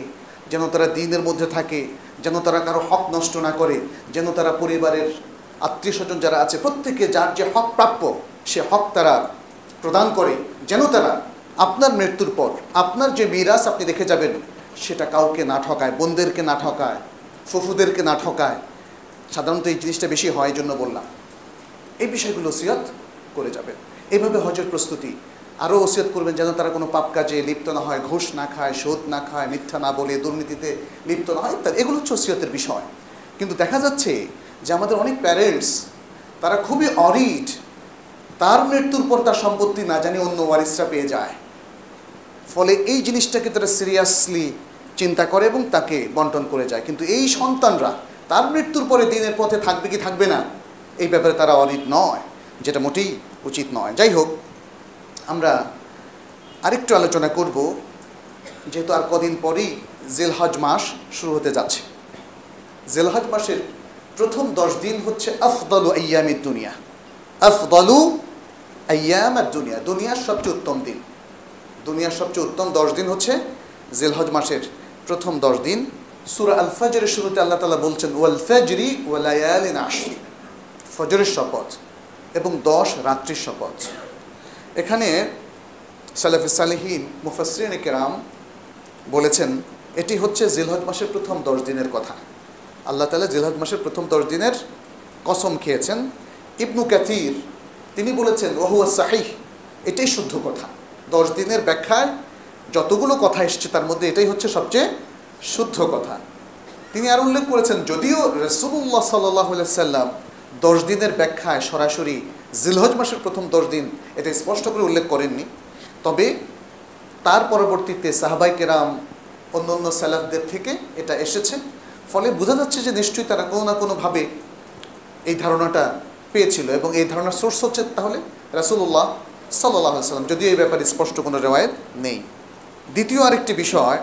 যেন তারা দ্বীনের মধ্যে থাকে, যেন তারা কারো হক নষ্ট না করে, যেন তারা পরিবারের আত্মীয় স্বজন যারা আছে প্রত্যেকে যার যে হক প্রাপ্য সে হক তারা প্রদান করে, যেন তারা আপনার মৃত্যুর পর আপনার যে মিরাস আপনি রেখে যাবেন সেটা কাউকে না ঠকায়, বোনদেরকে না ঠকায়, ফুফুদেরকে না ঠকায়। সাধারণত এই জিনিসটা বেশি হয়, এই জন্য বললাম। এই বিষয়গুলো ওসিয়াত করে যাবেন। এভাবে হজের প্রস্তুতি। আরও ওসিয়াত করবেন যেন তারা কোনো পাপ কাজে লিপ্ত না হয়, ঘুষ না খায়, সুদ না খায়, মিথ্যা না বলে, দুর্নীতিতে লিপ্ত না হয়। এগুলো হচ্ছে ওসিয়াতের বিষয়। কিন্তু দেখা যাচ্ছে যে আমাদের অনেক প্যারেন্টস তারা খুবই অরিড, তার মৃত্যুর পর তার সম্পত্তি না জানি অন্য ওয়ারিসরা পেয়ে যায়। ফলে এই জিনিসটাকে তারা সিরিয়াসলি চিন্তা করে এবং তাকে বন্টন করে যায়। কিন্তু এই সন্তানরা তার মৃত্যুর পরে দ্বীনের পথে থাকবে কি থাকবে না এই ব্যাপারে তারা অরিড নয়, যেটা মোটেই উচিত নয়। যাই হোক, আমরা আরেকটু আলোচনা করব, যেহেতু আর কদিন পরেই জিলহজ মাস শুরু হতে যাচ্ছে। জিলহজ মাসের প্রথম 10 দিন হচ্ছে আফদালু আইয়ামিদ দুনিয়া, আফদালু আইয়ামিদ দুনিয়া, দুনিয়ার সবচেয়ে উত্তম দিন। দুনিয়ার সবচেয়ে উত্তম 10 দিন হচ্ছে জিলহজ মাসের প্রথম 10 দিন। সূরা আল ফাজরের শুরুতে আল্লাহ তাআলা বলছেন ওয়াল ফাজরি ওয়া লায়ালিন আশর, ফজরের শপথ এবং 10 রাত্রির শপথ। এখানে সালাফে সালেহীন মুফাসসিরিন কেরাম বলেছেন এটি হচ্ছে জিলহজ মাসের প্রথম 10 দিনের কথা। আল্লাহ তাআলা জিলহজ মাসের প্রথম 10 দিনের কসম খেয়েছেন। ইবনু কাসীর তিনি বলেছেন ওয়া হুয়া সাহিহ, এটাই শুদ্ধ কথা। 10 দিনের ব্যাখ্যায় যতগুলো কথা এসছে তার মধ্যে এটাই হচ্ছে সবচেয়ে শুদ্ধ কথা। তিনি আর উল্লেখ করেছেন, যদিও রাসূলুল্লাহ সাল্লাল্লাহু আলাইহি সাল্লাম 10 দিনের ব্যাখ্যায় সরাসরি জিলহজ মাসের প্রথম 10 দিন এটা স্পষ্ট করে উল্লেখ করেননি, তবে তার পরবর্তীতে সাহাবাই কেরাম অন্যান্য সালাফদের থেকে এটা এসেছে, ফলে বোঝা যাচ্ছে যে নিশ্চয়ই তারা কোনো না কোনোভাবে এই ধারণাটা পেয়েছিল এবং এই ধারণার সোর্স হচ্ছে তাহলে রাসূলুল্লাহ সাল্লাল্লাহু আলাইহি সাল্লাম, যদিও এই ব্যাপারে স্পষ্ট কোনো রেওয়ায়েত নেই। দ্বিতীয় আরেকটি বিষয়,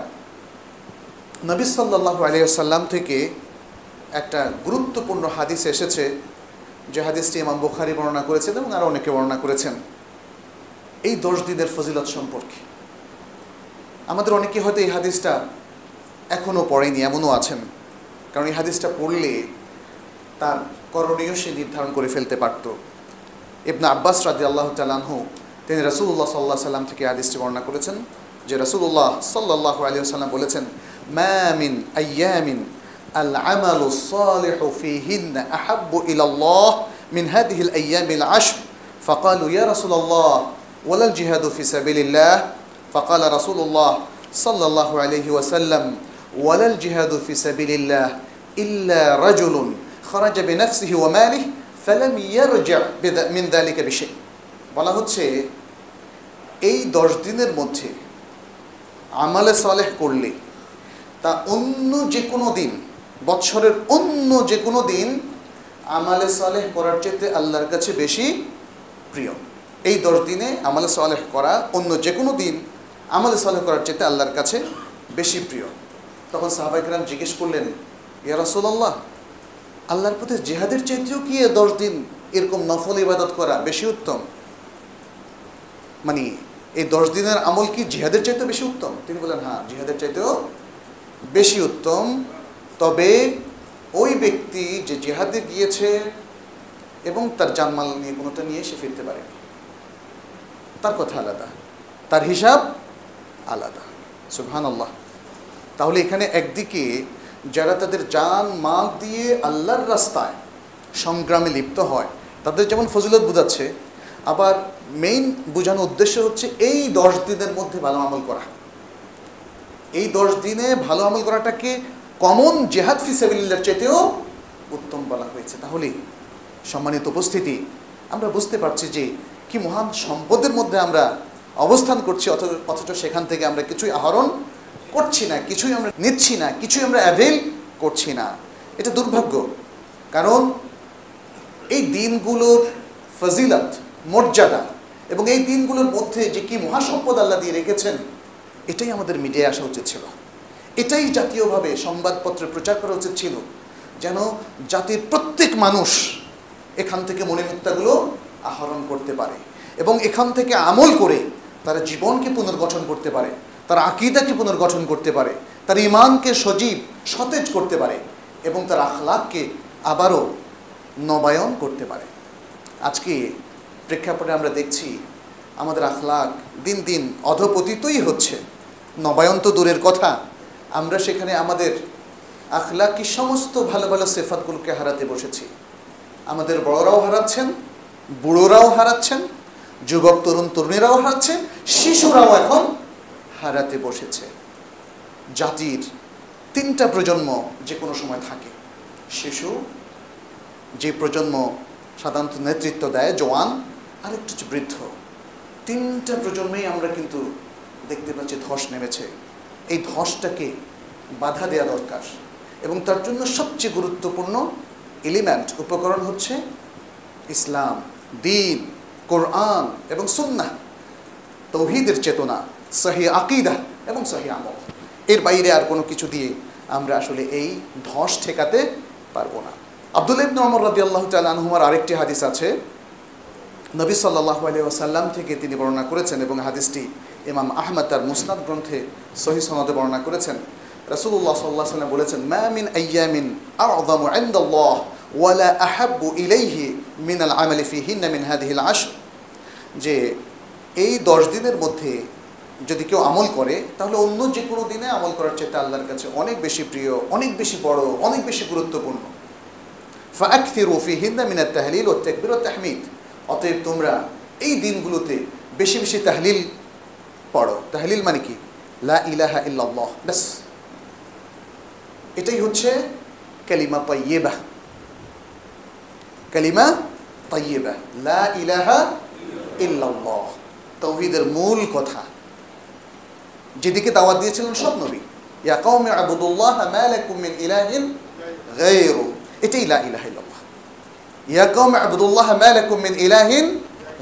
নবী সাল্লাল্লাহু আলাইহি সাল্লাম থেকে একটা গুরুত্বপূর্ণ হাদিস এসেছে, যে হাদিসটি ইমাম বুখারী বর্ণনা করেছেন এবং আরও অনেকে বর্ণনা করেছেন। এই 10 দিনের ফজিলত সম্পর্কে আমাদের অনেকে হয়তো এই হাদিসটা এখনও পড়েনি, এমনও আছেন, কারণ এই হাদিসটা পড়লে তার করণীয় সে নির্ধারণ করে ফেলতে পারত। ইবনে আব্বাস রাদিয়াল্লাহু তাআলা আনহু তিনি রাসূলুল্লাহ সাল্লাল্লাহু আলাইহি সাল্লাম থেকে হাদিসটি বর্ণনা করেছেন যে রাসূলুল্লাহ সাল্লাল্লাহু আলাইহি সাল্লাম বলেছেন, মা মিন আইয়ামিন আল আমালু সলিহু ফীহিন্না আহাব্বু ইলাল্লাহ মিন হাযিহিল আইয়ামিল আশর, ফাকালু ইয়া রাসূলুল্লাহ ওয়ালাল জিহাদু ফি সাবিলিল্লাহ, ফাকালা রাসূলুল্লাহ সাল্লাল্লাহু আলাইহি ওয়াসাল্লাম ওয়ালাল জিহাদু ফি সাবিলিল্লাহ ইল্লা রাজুলুন খারাজা বিনফসিহি ওয়া মালিহি ফালাম ইয়ারজি' মিন যালিকা বিশাই। বলা হচ্ছে এই 10 দিনের মধ্যে আমালে সালেহ করলে তা অন্য যে কোনো দিন, বৎসরের অন্য যে কোনো দিন আমালে সালেহ করার চাইতে আল্লাহর কাছে বেশি প্রিয়। এই 10 দিনে আমালে সালেহ করা অন্য যে কোনো দিন আমালে সালেহ করার চাইতে আল্লাহর কাছে বেশি প্রিয়। তখন সাহাবায়ে কেরাম জিজ্ঞেস করলেন, ইয়া রাসূলুল্লাহ, আল্লাহর পথে জিহাদের চাইতেও কি 10 দিন এরকম নফল ইবাদত করা বেশি উত্তম? মানে এই 10 দিনের আমল কি জিহাদের চাইতেও বেশি উত্তম? তিনি বলেন, হ্যাঁ, জিহাদের চাইতেও বেশি উত্তম, তবে ওই ব্যক্তি যে জিহাদে গিয়েছে এবং তার জানমাল নিয়ে কোনোটা নিয়ে সে ফিরতে পারেনি, তার কথা আলাদা, তার হিসাব আলাদা। সুবহানাল্লাহ। তাহলে এখানে একদিকে যারা তাদের জান মাল দিয়ে আল্লাহর রাস্তায় সংগ্রামে লিপ্ত হয় তাদের যেমন ফজিলত বোঝাচ্ছে, আবার মেইন বোঝানো উদ্দেশ্য হচ্ছে এই 10 দিনের মধ্যে ভালো আমল করা। এই 10 দিনে ভালো আমল করাটাকে কমন জিহাদ ফি সাবিলিল্লাহর চাইতেও উত্তম বলা হয়েছে। তাহলে সম্মানিত উপস্থিতি, আমরা বুঝতে পারছি যে কি মহান সম্পদের মধ্যে আমরা অবস্থান করছি, অথচ সেখান থেকে আমরা কিছুই আহরণ করছি না, কিছুই আমরা নিচ্ছি না, কিছুই আমরা অ্যাভেল করছি না। এটা দুর্ভাগ্য, কারণ এই দিনগুলোর ফজিলত, মর্যাদা এবং এই দিনগুলোর মধ্যে যে কি মহাসম্পদ আল্লাহ দিয়ে রেখেছেন, এটাই আমাদের মিডিয়ায় আসা উচিত ছিল, এটাই জাতীয়ভাবে সংবাদপত্রে প্রচার করা উচিত ছিল, যেন জাতির প্রত্যেক মানুষ এখান থেকে মনিমুক্তাগুলো আহরণ করতে পারে এবং এখান থেকে আমল করে তারা জীবনকে পুনর্গঠন করতে পারে, তার আকীদাকে পুনর্গঠন করতে পারে, তার ঈমানকে সজীব সতেজ করতে পারে এবং তার আখলাককে আবারও নবায়ন করতে পারে। আজকে প্রেক্ষাপটে আমরা দেখছি আমাদের আখলাক দিন দিন অধঃপতিতই হচ্ছে, নবায়ন তো দূরের কথা, আমরা সেখানে আমাদের আখলাকি সমস্ত ভালো ভালো সিফাতগুলোকে হারাতে বসেছি। আমাদের বড়রাও হারাচ্ছেন, বুড়োরাও হারাচ্ছেন, যুবক তরুণ তরুণীরাও হারাচ্ছে, শিশুরাও এখন হারাতে বসেছে। জাতির 3টা প্রজন্ম যে কোনো সময় থাকে, শিশু যে প্রজন্ম সাধারণত নেতৃত্ব দেয়, জওয়ান, আরেকটু বৃদ্ধ, 3টা প্রজন্মেই আমরা কিন্তু দেখতে পাচ্ছি ধস নেমেছে। এই ধসটাকে বাধা দেওয়া দরকার এবং তার জন্য সবচেয়ে গুরুত্বপূর্ণ এলিমেন্ট, উপকরণ হচ্ছে ইসলাম, দ্বীন, কোরআন এবং সুন্নাহ, তাওহীদের চেতনা, সহি আকীদা এবং সহি আমল। এর বাইরে আর কোনো কিছু দিয়ে আমরা আসলে এই ধস ঠেকাতে পারবো না। আব্দুল্লাহ ইবনে ওমর রাদিয়াল্লাহু তাআলা আনহুমার আরেকটি হাদিস আছে, নবী সাল্লাল্লাহু আলাইহি ওয়াসাল্লাম থেকে তিনি বর্ণনা করেছেন এবং হাদিসটি ইমাম আহমদ তার মুসনাদ গ্রন্থে সহিহ সনদে বর্ণনা করেছেন। রাসূলুল্লাহ সাল্লাল্লাহু আলাইহি ওয়াসাল্লাম বলেছেন, মা মিন আইয়ামিন আযযামু ইনদাল্লাহ ওয়া লা আহাব্বু ইলাইহি মিনাল আমালি ফীহিন্না মিন হাযিহিল আশর, যে এই 10 দিনের মধ্যে যদি কেউ আমল করে তাহলে অন্য যে কোনো দিনে আমল করার চাইতে আল্লাহর কাছে অনেক বেশি প্রিয়, অনেক বেশি বড়, অনেক বেশি গুরুত্বপূর্ণ। ফাআকসিরু ফীহিন্না মিনাত তাহলিল ওয়াত তাকবীর ওয়াত তাহমিদ, অতএব তোমরা এই দিনগুলোতে বেশি বেশি তাহলিল পড়ো। তাহলিল মানে কি? লা ইলাহা ইল্লাল্লাহ, বাস এটাই হচ্ছে কালিমা তাইয়্যিবা। কালিমা তাইয়্যিবা, লা ইলাহা ইল্লাল্লাহ, তাওহীদের মূল কথা, যেদিকে দাওয়াত দিয়েছিলেন সব নবী। ইয়া কওমি আবুদুল্লাহ মা লাকুম মিন ইলাহিন গায়রু, এটাই লা ইলাহা ইল্লাল্লাহ। ইয়া কওমি আবুদুল্লাহ মা লাকুম মিন ইলাহিন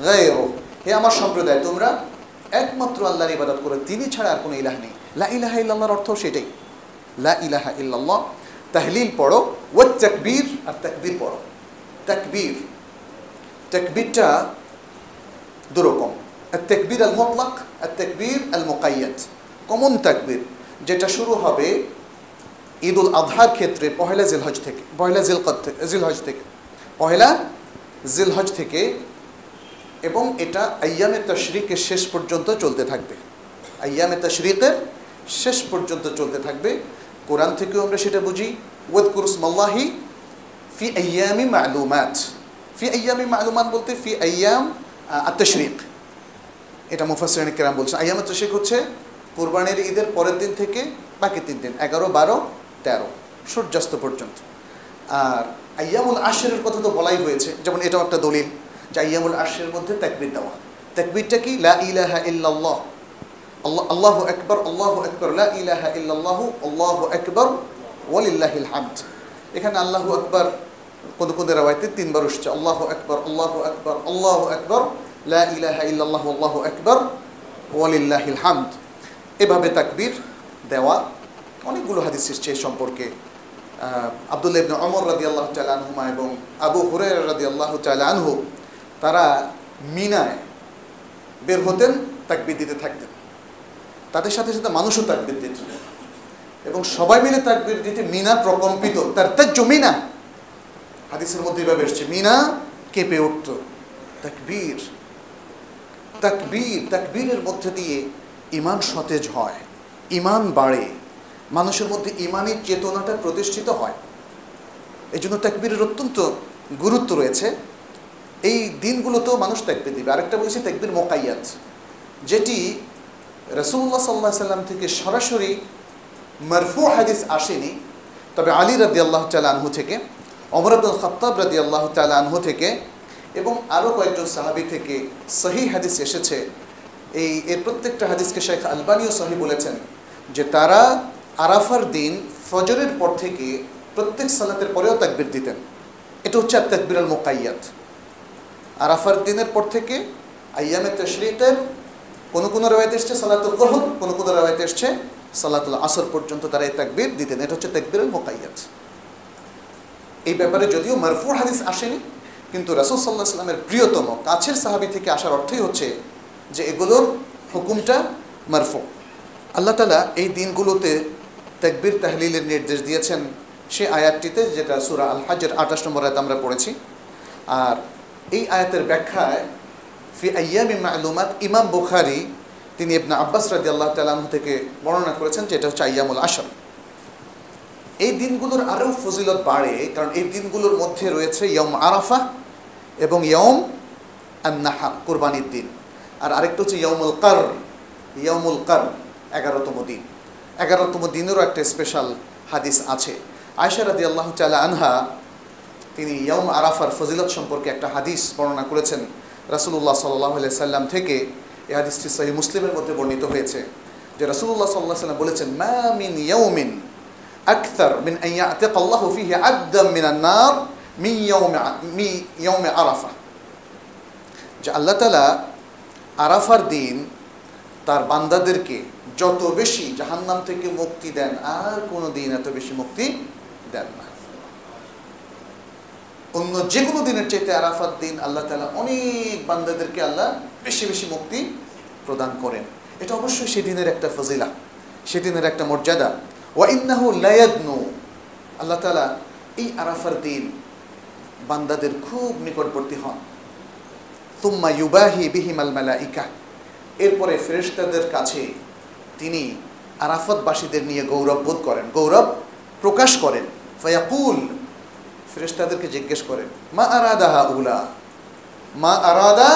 গায়রু, হে আমার সম্প্রদায়, তোমরা একমাত্র আল্লাহর ইবাদত করো, তিনি ছাড়া আর কোনো ইলাহ নেই। লা ইলাহা ইল্লাল্লাহর অর্থ সেটাই, লা ইলাহা ইল্লাল্লাহ। তাহলিল পড়ো, ওয়াত তাকবীর, আর তাকবীর পড়ো। তাকবীর, তাকবীরটা দুরকম, আত-তাকবীর আল মুতলাক, আত-তাকবীর আল মুকায়্যাদ। কমন তাকবীর যেটা শুরু হবে ঈদুল আযহার ক্ষেত্রে পহেলা জিলহজ থেকে এবং এটা আইয়ামে তাশরীকের শেষ পর্যন্ত চলতে থাকবে। আইয়ামে তাশরীকের শেষ পর্যন্ত চলতে থাকবে। কোরআন থেকেও আমরা সেটা বুঝি, ওয়াযকুর ইসমাল্লাহি ফি আইয়ামি মা'লুমাত। ফি আইয়ামি মা'লুমাত বলতে ফি আইয়াম আত-তাশরীক, এটা মুফাসসিরিন কেরাম বলছেন। আইয়াম আত-তাশরীক হচ্ছে কুরবানির ঈদের পরের দিন থেকে বাকি 3 দিন, 11, 12, 13 সূর্যাস্ত পর্যন্ত। আর আইয়ামুল আশরের কথা তো বলাই হয়েছে, যেমন এটাও একটা দলিল যে আইয়ামুল আশরের মধ্যে তাকবীর দেওয়া। তাকবীরটা কি? লা ইলাহা ইল্লাল্লাহ, আল্লাহু আকবার, আল্লাহু আকবার, লা ইলাহা ইল্লাল্লাহ, আল্লাহু আকবার ওয়ালিল্লাহিল হামদ। এখানে আল্লাহু আকবার কোন কোন রাওয়ায়াতে 3 বার আসছে, আল্লাহু আকবার, আল্লাহু আকবার, আল্লাহু আকবার, লা ইলাহা ইল্লাল্লাহ, আল্লাহু আকবার ওয়ালিল্লাহিল হামদ। এভাবে তাকবীর দেওয়া। অনেকগুলো হাদিস এসছে এ সম্পর্কে, আব্দুল্লাহ ইবনে ওমর রাদিয়াল্লাহু তাআলা আনহুমা এবং আবু হুরায়রা রাদিয়াল্লাহু তাআলা আনহু, তারা মিনায় বের হতেন, তাকবীর দিতে থাকতেন, তাদের সাথে সাথে মানুষও তাকবীর দিত, এবং সবাই মিলে তাকবীর দিতে মিনা প্রকম্পিত। তার তাজ্জ মিনা, হাদিসের মধ্যে এভাবে এসছে, মিনা কেঁপে উঠত। তাকবীর, তাকবীর, তাকবীরের মধ্যে দিয়ে ইমান সতেজ হয়, ইমান বাড়ে, মানুষের মধ্যে ইমানের চেতনাটা প্রতিষ্ঠিত হয়। এই জন্য তাকবীরের অত্যন্ত গুরুত্ব রয়েছে। এই দিনগুলোতেও মানুষ তাকবীর দিবে। আরেকটা বলছি তাকবীর মুকায়্যাদ, যেটি রাসূলুল্লাহ সাল্লাল্লাহু আলাইহি সাল্লাম থেকে সরাসরি মারফু হাদিস আসেনি, তবে আলী রাদিয়াল্লাহু তাআলা আনহু থেকে, ওমর ইবনে খাত্তাব রাদিয়াল্লাহু তাআলা আনহু থেকে এবং আরও কয়েকজন সাহাবী থেকে সহিহ হাদিস এসেছে। এর প্রত্যেকটা হাদিসকে শাইখ আলবানীও সহিহ বলেছেন যে তারা আরাফার দিন ফজরের পর থেকে প্রত্যেক সালাতের পরেও তাকবীর দিতেন। এটা হচ্ছে তাকবীর আল মুকায়্যাদ। আরাফার দিনের পর থেকে আইয়ামে তাশরীকের কোনো কোনো রাওয়ায়াতে আসছে সালাতুল যুহর, কোনো কোনো রাওয়ায়াতে আসছে সালাতুল আসর পর্যন্ত তারা এই তাকবীর দিতেন। এটা হচ্ছে তাকবীর আল মুকায়্যাদ। এই ব্যাপারে যদিও মারফু হাদিস আসেনি, কিন্তু রাসূল সাল্লাল্লাহু আলাইহি সাল্লামের প্রিয়তম কাছের সাহাবী থেকে আসার অর্থই হচ্ছে যে এগুলোর হুকুমটা মারফু। আল্লাহ তাআলা এই দিনগুলোতে তাকবীর তাহলিলের নির্দেশ দিয়েছেন সেই আয়াতটিতে, যেটা সূরা আল হাজের 28 নম্বর আয়াত আমরা পড়েছি। আর এই আয়াতের ব্যাখ্যায় ফি আইয়ামি মা'লুমাত ইমাম বুখারী তিনি ইবনে আব্বাস রাদিয়াল্লাহু তাআলা আনহু থেকে বর্ণনা করেছেন যে এটা হচ্ছে আইয়ামুল আশর। এই দিনগুলোর আরও ফজিলত বাড়ে, কারণ এই দিনগুলোর মধ্যে রয়েছে ইয়াউম আরাফা এবং ইয়াউম আন-নাহর, কুরবানির দিন। আর আরেকটা হচ্ছে ইয়াউমুল কর, ইয়াউমুল কর 11তম দিন। 11তম দিনেরও একটা স্পেশাল হাদিস আছে। আয়েশা রাদিয়াল্লাহু তাআলা আনহা তিনি ইয়াউম আরাফার ফজিলত সম্পর্কে একটা হাদিস বর্ণনা করেছেন রাসূলুল্লাহ সাল্লাল্লাহু আলাইহি সাল্লাম থেকে। এই হাদিসটি সহিহ মুসলিমের মধ্যে বর্ণিত হয়েছে যে রাসূলুল্লাহ সাল্লাল্লাহু আলাইহি সাল্লাম বলেছেন, মা মিন ইয়াউমিন আকসার মিন আন ইয়াতিক আল্লাহু ফিহি আবদান মিনান নার মিন ইয়াউম আরাফা। যে আল্লাহ তাআলা আরাফার দিন তার বান্দাদেরকে যত বেশি জাহান্নাম থেকে মুক্তি দেন, আর কোনো দিন এত বেশি মুক্তি দেন না। অন্য যে কোনো দিনের চাইতে আরাফার দিন আল্লাহ তাআলা অনেক বান্দাদেরকে আল্লাহ বেশি বেশি মুক্তি প্রদান করেন। এটা অবশ্যই সেদিনের একটা ফজিলা, সেদিনের একটা মর্যাদা। ওয়া ইন্নাহু লা ইয়াদনু, আল্লাহ তাআলা এই আরাফার দিন বান্দাদের খুব নিকটবর্তী হন। তুম্মা ইউবাহি বিহিমাল মালাইকা, এরপরে ফেরেশতাদের কাছে তিনি আরাফাতবাসীদের নিয়ে গৌরব বোধ করেন, গৌরব প্রকাশ করেন। ফায়াকুল, ফেরেশতাদেরকে জিজ্ঞেস করেন, মা আরাদা হাউলা, মা আরাদা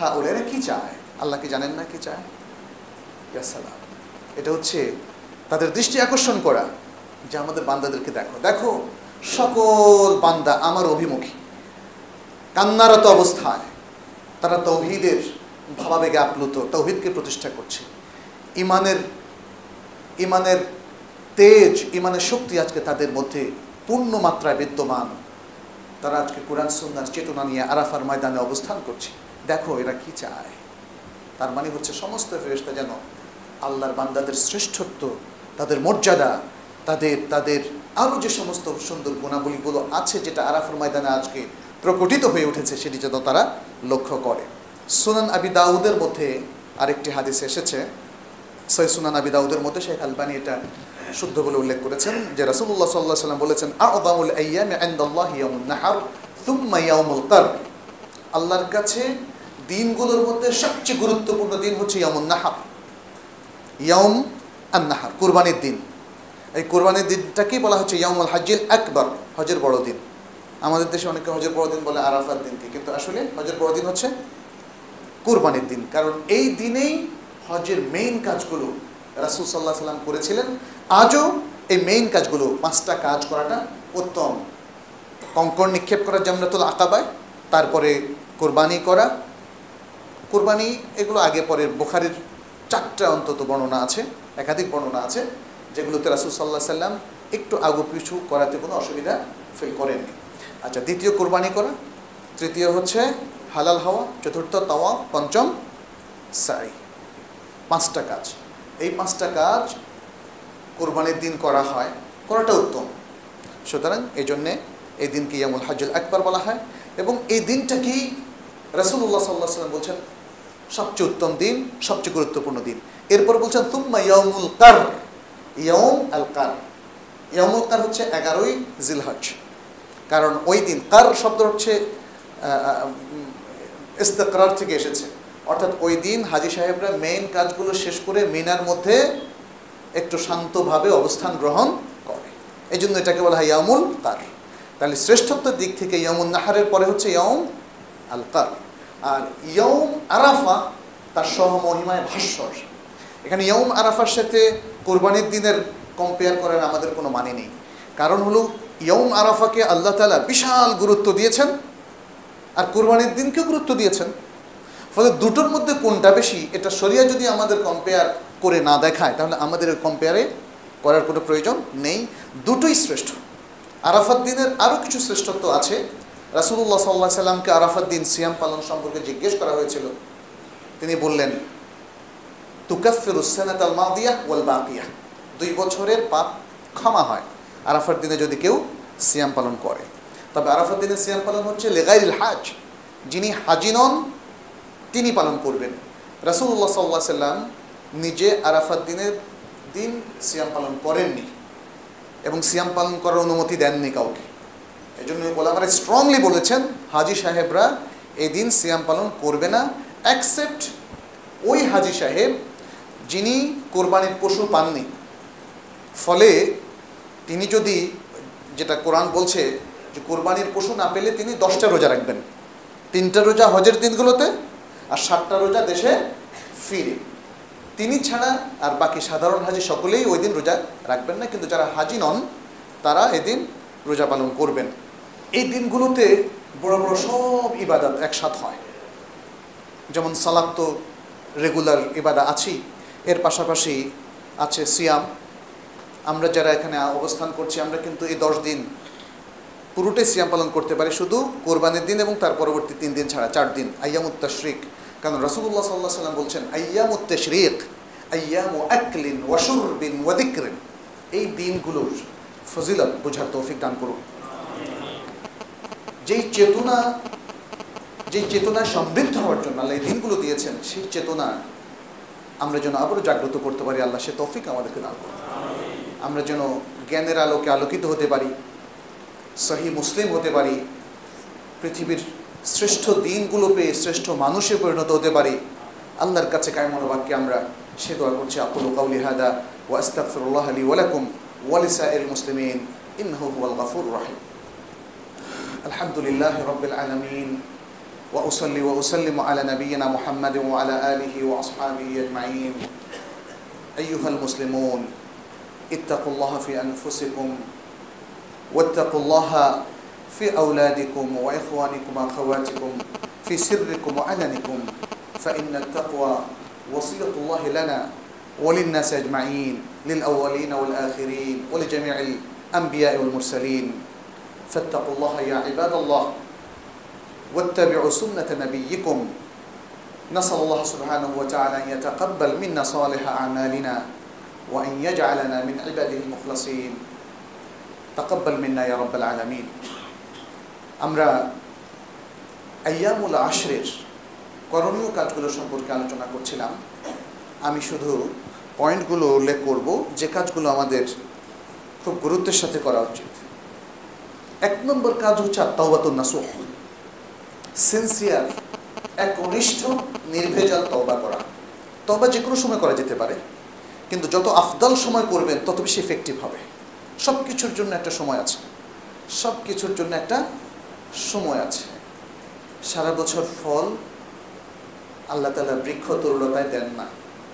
হাউলা, এরা কী চায়? আল্লাহ কি জানেন না কি চায়? ইয়াসালাম, এটা হচ্ছে তাদের দৃষ্টি আকর্ষণ করা যে আমাদের বান্দাদেরকে দেখো, দেখো সকল বান্দা আমার অভিমুখী, কান্নারত অবস্থায় তারা তৌহিদের ভাবাবেগে আপ্লুত, তৌহিদকে প্রতিষ্ঠা করছে। ইমানের তেজ, ইমানের শক্তি আজকে তাদের মধ্যে পূর্ণ মাত্রায় বিদ্যমান। তারা আজকে কোরআন সুন্নাহর চেতনা নিয়ে আরাফার ময়দানে অবস্থান করছে। দেখো এরা কি চায়। তার মানে হচ্ছে সমস্ত ফেরেশতা যেন আল্লাহর বান্দাদের শ্রেষ্ঠত্ব, তাদের মর্যাদা, তাদের আরও যে সমস্ত সুন্দর গুণাবলীগুলো আছে যেটা আরাফার ময়দানে আজকে প্রকটিত হয়ে উঠেছে সেটি যেন তারা লক্ষ্য করে। সুনান আবি দাউদের মধ্যে আরেকটি হাদিস এসেছে, সহিহ সুনান আবি দাউদের মধ্যে, শেখ আলবানী এটা শুদ্ধ বলে উল্লেখ করেছেন যে রাসূলুল্লাহ সাল্লাল্লাহু আলাইহি ওয়াসাল্লাম বলেছেন, আ'যামুল আইয়ামি ইনদাল্লাহি ইয়াউমুন নাহার সুম্মা ইয়াউমুল কর্ব। আল্লাহর কাছে দিনগুলোর মধ্যে সবচেয়ে গুরুত্বপূর্ণ দিন হচ্ছে ইয়াউমুন নাহার, ইয়াউম আন-নাহার, কুরবানির দিন। এই কুরবানির দিনটাকেই বলা হচ্ছে ইয়াউমুল হাজ্জিল আকবর, হজের বড় দিন। আমাদের দেশে অনেকে হজের বড় দিন বলে আরাফার দিনকে, কিন্তু আসলে হজের বড় দিন হচ্ছে কুরবানির দিন। কারণ এই দিনেই হজের মেইন কাজগুলো রাসূল সাল্লাল্লাহু আলাইহি ওয়াসাল্লাম করেছিলেন। আজও এই মেইন কাজগুলো, পাঁচটা কাজ করাটা উত্তম। কঙ্কর নিক্ষেপ করা জান্নাতুল আকাবায়, তারপরে কোরবানি করা, কোরবানি এগুলো আগে পরে বুখারীর চারটা অন্তত বর্ণনা আছে, একাধিক বর্ণনা আছে যেগুলোতে রাসূল সাল্লাল্লাহু আলাইহি ওয়াসাল্লাম একটু আগু পিছু করাতে কোনো অসুবিধা ফিল করেননি। আচ্ছা, দ্বিতীয় কোরবানি করা, তৃতীয় হচ্ছে হালাল হওয়া, চতুর্থ তাওয়া, পঞ্চম সাই, পাঁচটা কাজ। এই পাঁচটা কাজ কোরবানির দিন করা হয়, করাটা উত্তম। সুতরাং এই জন্যে এই দিনকে ইয়ামুল হাজ্জুল আকবর বলা হয়। এবং এই দিনটাকেই রাসূলুল্লাহ সাল্লাল্লাহু আলাইহি ওয়াসাল্লাম বলছেন সবচেয়ে উত্তম দিন, সবচেয়ে গুরুত্বপূর্ণ দিন। এরপর বলছেন তুম্মা ইয়ামুল কার, ইয়াম আল কার। ইয়ামুল কার হচ্ছে 11ই জিলহজ, কারণ ওই দিন কার শব্দ হচ্ছে ইস্তেকরার থেকে এসেছে, অর্থাৎ ওই দিন হাজী সাহেবরা মেইন কাজগুলো শেষ করে মিনার মধ্যে একটু শান্তভাবে অবস্থান গ্রহণ করে, এই জন্য এটাকে বলা হয় ইয়ামুল কার। তাহলে শ্রেষ্ঠত্বের দিক থেকে ইয়ামুন নাহারের পরে হচ্ছে ইয়াম আল কার। আর ইয়াম আরাফা তার সহমহিমায় ভাস্বর। এখানে ইয়াম আরাফার সাথে কোরবানির দিনের কম্পেয়ার করার আমাদের কোনো মানে নেই। কারণ হলো ইয়াম আরাফাকে আল্লাহ তাআলা বিশাল গুরুত্ব দিয়েছেন, আর কোরবানির দিনকেও গুরুত্ব দিয়েছেন। ফলে দুটোর মধ্যে কোনটা বেশি এটা শরিয়া যদি আমাদের কম্পেয়ার করে না দেখায়, তাহলে আমাদের কম্পেয়ারে করার কোনো প্রয়োজন নেই। দুটোই শ্রেষ্ঠ। আরাফাত দিনের আরও কিছু শ্রেষ্ঠত্ব আছে। রাসূলুল্লাহ সাল্লাল্লাহু আলাইহি সাল্লামকে আরাফাত দিন সিয়াম পালন সম্পর্কে জিজ্ঞেস করা হয়েছিল। তিনি বললেন, তুকাফিরু সানাতাল মাদিয়া ওয়াল বাকিয়া, 2 বছরের পাপ ক্ষমা হয় আরাফাত দিনে যদি কেউ সিয়াম পালন করে। তবে আরাফাত দিনে সিয়াম পালন হচ্ছে লিগাইরিল হাজ, যিনি হাজি নন তিনি পালন করবেন। রাসূলুল্লাহ সাল্লাল্লাহু আলাইহি সাল্লাম নিজে আরাফাত দিনের দিন সিয়াম পালন করেননি এবং সিয়াম পালন করার অনুমতি দেননি কাউকে। এই জন্য ওলামারা স্ট্রংলি বলেছেন হাজি সাহেবরা এই দিন সিয়াম পালন করবে না, অ্যাকসেপ্ট ওই হাজি সাহেব যিনি কোরবানির পশু পাননি। ফলে তিনি যদি, যেটা কোরআন বলছে যে কোরবানির পশু না পেলে তিনি 10টা রোজা রাখবেন, 3টা রোজা হজের দিনগুলোতে আর 7টা রোজা দেশে ফিরে, তিনি ছাড়া আর বাকি সাধারণ হাজি সকলেই ওই দিন রোজা রাখবেন না। কিন্তু যারা হাজি নন তারা এদিন রোজা পালন করবেন। এই দিনগুলোতে বড় বড় সব ইবাদত একসাথ হয়, যেমন সালাত তো রেগুলার ইবাদত আছেই, এর পাশাপাশি আছে সিয়াম। আমরা যারা এখানে অবস্থান করছি আমরা কিন্তু এই 10 দিন পুরোটাই সিয়াম পালন করতে পারি, শুধু কোরবানির দিন এবং তার পরবর্তী 3 দিন ছাড়া, 4 দিন আইয়ামুত তাশরিক। কারণ রাসূলুল্লাহ সাল্লাল্লাহু আলাইহি সাল্লাম বলছেন আইয়ামুত তাশরিক আইয়ামু আকলিন ওয়া শুরবিন ওয়া যিকরিন। এই দিনগুলোর ফজিলত বোঝার তৌফিক দান করুন। যেই চেতনা সমৃদ্ধ হওয়ার জন্য আল্লাহ এই দিনগুলো দিয়েছেন, সেই চেতনা আমরা যেন আবারও জাগ্রত করতে পারি। আল্লাহ সে তৌফিক আমাদেরকে দান করুন। আমরা যেন জ্ঞানের আলোকে আলোকিত হতে পারি, সহি মুসলিম হতে পারি, পৃথিবীর শ্রেষ্ঠ দিনগুলো পেয়ে শ্রেষ্ঠ মানুষে পরিণত হতে পারি। আল্লাহর কাছে কায়মন বাক্যে আমরা সে দোয়া করছি। আকুলু কাউলি হাদা ওয়া আস্তাগফিরুল্লাহ লি ওয়া লাকুম ওয়া লিসাইল মুসলিমিন ইন্নাহু হুয়াল গাফুরুর রহিম। আলহামদুলিল্লাহি রাব্বিল আলামিন ওয়া উসাল্লি ওয়া উসাল্লিমু আলা নাবিয়িনা মুহাম্মাদিন ওয়া আলা আলিহি ওয়া আসহাবিহি আজমাইন। أيها المسلمون اتقوا الله في أنفسكم واتقوا الله في أولادكم وإخوانكم وأخواتكم في سركم وعلنكم فإن التقوى وصية الله لنا وللناس أجمعين للأولين والآخرين ولجميع الأنبياء والمرسلين فاتقوا الله يا عباد الله واتبعوا سنة نبيكم نسأل الله سبحانه وتعالى أن يتقبل منا صالح أعمالنا وأن يجعلنا من عباده المخلصين تقبل منا يا رب العالمين আমরা আইয়ামুল আশরের করণীয় কাজগুলো সম্পর্কে আলোচনা করছিলাম। আমি শুধু পয়েন্টগুলো উল্লেখ করব যে কাজগুলো আমাদের খুব গুরুত্বের সাথে করা উচিত। এক নম্বর কাজ হচ্ছে তাওবাতুন নাসুহ, সিনসিয়ার একনিষ্ঠ নির্ভেজাল তওবা করা। তওবা যে কোনো সময় করা যেতে পারে, কিন্তু যত আফদাল সময় করবেন তত বেশি এফেক্টিভ হবে। সব কিছুর জন্য একটা সময় আছে, সব কিছুর জন্য একটা সময় আছে। সারা বছর ফল আল্লাহ তাআলা বৃক্ষ তরুলতায় দেন না,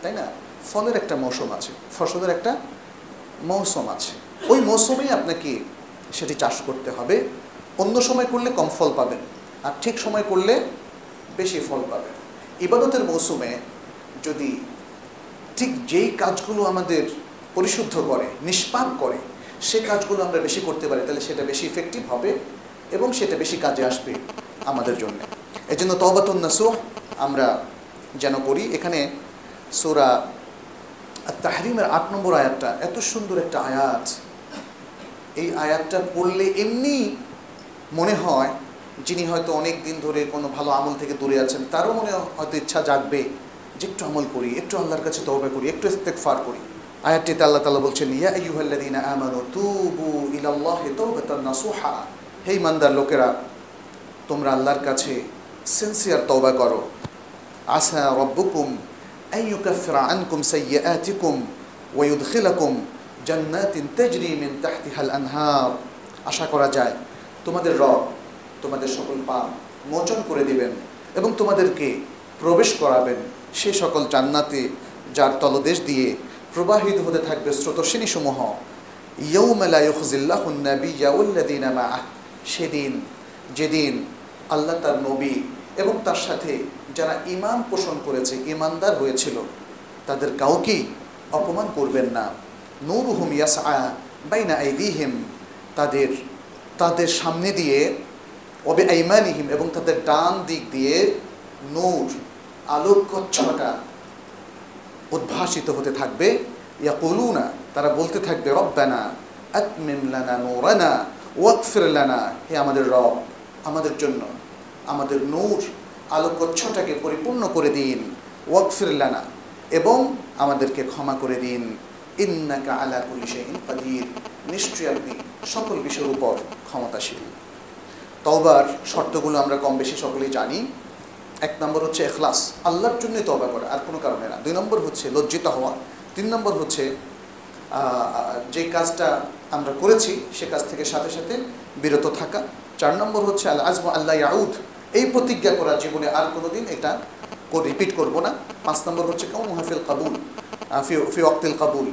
তাই না? ফলের একটা মৌসুম আছে, ফসলের একটা মৌসুম আছে, ওই মৌসুমেই আপনাকে সেটি চাষ করতে হবে। অন্য সময় করলে কম ফল পাবেন, আর ঠিক সময় করলে বেশি ফল পাবেন। ইবাদতের মৌসুমে যদি ঠিক যেই কাজগুলো আমাদের পরিশুদ্ধ করে, নিষ্পাপ করে, সে কাজগুলো আমরা বেশি করতে পারি, তাহলে সেটা বেশি ইফেক্টিভ হবে এবং সেটা বেশি কাজে আসবে আমাদের জন্য। এর জন্য তাওবাতুন নাসুহ আমরা যেন করি। এখানে সূরা আত-তাহরিমের ৮ নম্বর আয়াতটা এত সুন্দর একটা আয়াত। এই আয়াতটা পড়লে এমনি মনে হয় যিনি হয়তো অনেক দিন ধরে কোনো ভালো আমল থেকে দূরে আছেন, তারও মনে হয়তো ইচ্ছা জাগবে যে একটু আমল করি, একটু আল্লাহর কাছে তওবা করি, একটু ইস্তিগফার করি। আয়াতটিতে আল্লাহ তাআলা বলছেন, ইয়া আইয়ুহাল্লাযীনা আমানু তুবু ইলাল্লাহি তাওবাতান নাসুহা, হে ইমানদার লোকেরা, তোমরা আল্লাহর কাছে সিনসিয়ার তওবা করো। আসা রব্বুকুম আন ইউকাফিরা আনকুম সাইয়্যাতিকুম ওয়া ইউদখিলাকুম জান্নাতিন তাজরি মিন তাহতিহাল আনহার, আশা করা যায় তোমাদের রব তোমাদের সকল পাপ মোচন করে দিবেন এবং তোমাদেরকে প্রবেশ করাবেন সে সকল জান্নাতে যার তলদেশ দিয়ে প্রবাহিত হতে থাকবে স্রোতসেনীসমূহ। ইয়াউমা লা ইউখজিল্লাহুন নাবিয়্যা ওয়াল্লাযীনা মাআহু, সেদিন যেদিন আল্লাহ তার নবী এবং তার সাথে যারা ঈমান পোষণ করেছে, ঈমানদার হয়েছিল, তাদের কাউকেই অপমান করবেন না। নূরুহুম ইয়াসআ বাইনা আইদিহিম, তাদের সামনে দিয়ে, ওয়াবিআইমানিহিম, এবং তাদের ডান দিক দিয়ে নূর, আলোকচ্ছটা উদ্ভাসিত হতে থাকবে। ইয়াকুলুনা, তারা বলতে থাকবে, রব্বানা আতমিম লানা নূরানা ওয়াগফির লানা, হে আমাদের রব আমাদের জন্য আমাদের নূর আলোকচ্ছটাকে পরিপূর্ণ করে দিন, ওয়াগফির লানা, এবং আমাদেরকে ক্ষমা করে দিন। ইন্নাকা আলা কুল্লি শাইইন কাদির, নিশ্চয়ই আপনি সকল বিষয়ের উপর ক্ষমতাশীল। তওবার শর্তগুলো আমরা কম বেশি সকলেই জানি। ১ নম্বর হচ্ছে ইখলাস, আল্লাহর জন্যই তওবা করা, আর কোনো কারণে না। ২ নম্বর হচ্ছে লজ্জিত হওয়া। ৩ নম্বর হচ্ছে যে কাজটা আমরা করেছি সে কাজ থেকে সাথে সাথে বিরত থাকা। ৪ নম্বর হচ্ছে আল আজম আল্লাহ ইয়াউদ, এই প্রতিজ্ঞা করা জীবনে আর কোনো দিন এটা রিপিট করব না। ৫ নম্বর হচ্ছে কাউন হাফিল কাবুল ফি ওয়াক্তিল কাবুল,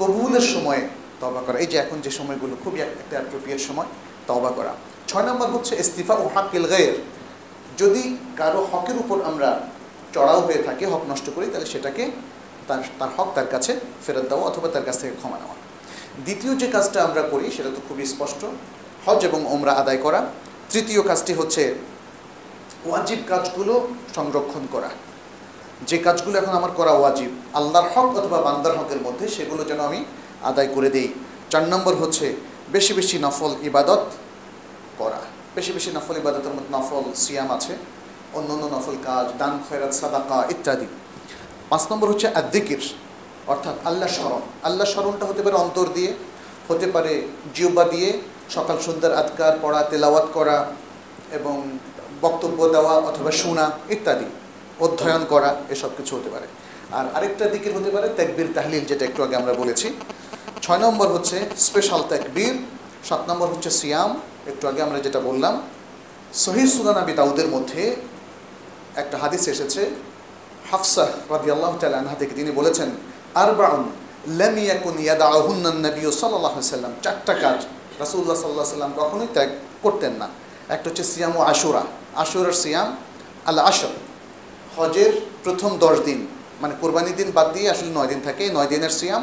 কবুলের সময়ে তওবা করা, এই যে এখন যে সময়গুলো খুবই একটা অ্যাপ্রোপ্রিয়েট সময় তওবা করা। ৬ নম্বর হচ্ছে ইস্তিফা ও হাক্কিল গায়র, যদি কারো হকের উপর আমরা চড়াও হয়ে থাকি, হক নষ্ট করি, তাহলে সেটাকে তার হক তার কাছে ফেরত দেওয়া অথবা তার কাছ থেকে ক্ষমা নেওয়া। দ্বিতীয় যে কাজটা আমরা করি সেটা তো খুবই স্পষ্ট, হজ এবং ওমরা আদায় করা। তৃতীয় কাজটি হচ্ছে ওয়াজিব কাজগুলো সংরক্ষণ করা, যে কাজগুলো এখন আমার করা ওয়াজিব আল্লাহর হক অথবা বান্দার হকের মধ্যে, সেগুলো যেন আমি আদায় করে দেই। ৪ নম্বর হচ্ছে বেশি বেশি নফল ইবাদত করা, বেশি বেশি নফল ইবাদতের মধ্যে নফল সিয়াম আছে, অন্য অন্য নফল কাজ, দান খয়রাত সাদাকা ইত্যাদি। ৫ নম্বর হচ্ছে আদ-যিকির, অর্থাৎ আল্লাহ স্মরণ। আল্লাহ স্মরণটা হতে পারে অন্তর দিয়ে, হতে পারে জিহ্বা দিয়ে, সকাল সন্ধ্যার আদকার পড়া, তেলাওয়াত করা এবং বক্তব্য দেওয়া অথবা শোনা ইত্যাদি, অধ্যয়ন করা, এসব কিছু হতে পারে। আর আরেকটা যিকির হতে পারে তাকবীর তাহলিল, যেটা একটু আগে আমরা বলেছি। ৬ নম্বর হচ্ছে স্পেশাল তাকবীর। ৭ নম্বর হচ্ছে সিয়াম, একটু আগে আমরা যেটা বললাম। সহিহ সুনান আবি দাউদের মধ্যে একটা হাদিস এসেছে, হাফসা রাদিয়াল্লাহু তাআলা আনহা থেকে, তিনি বলেছেন, আরবাউন লাম ইয়াকুন ইয়াদাহুন্না নবী সাল্লাল্লাহু আলাইহি ওয়াসাল্লাম, চারটা কাজ রাসূলুল্লাহ সাল্লাল্লাহু আলাইহি ওয়াসাল্লাম কখনোই ত্যাগ করতেন না। একটা হচ্ছে সিয়াম ও আশুরা, আশুরার সিয়াম আল আশর, হজের প্রথম 10 দিন মানে কোরবানির দিন বাদ দিয়ে আসলে 9 দিন থাকে, এই 9 দিনের সিয়াম।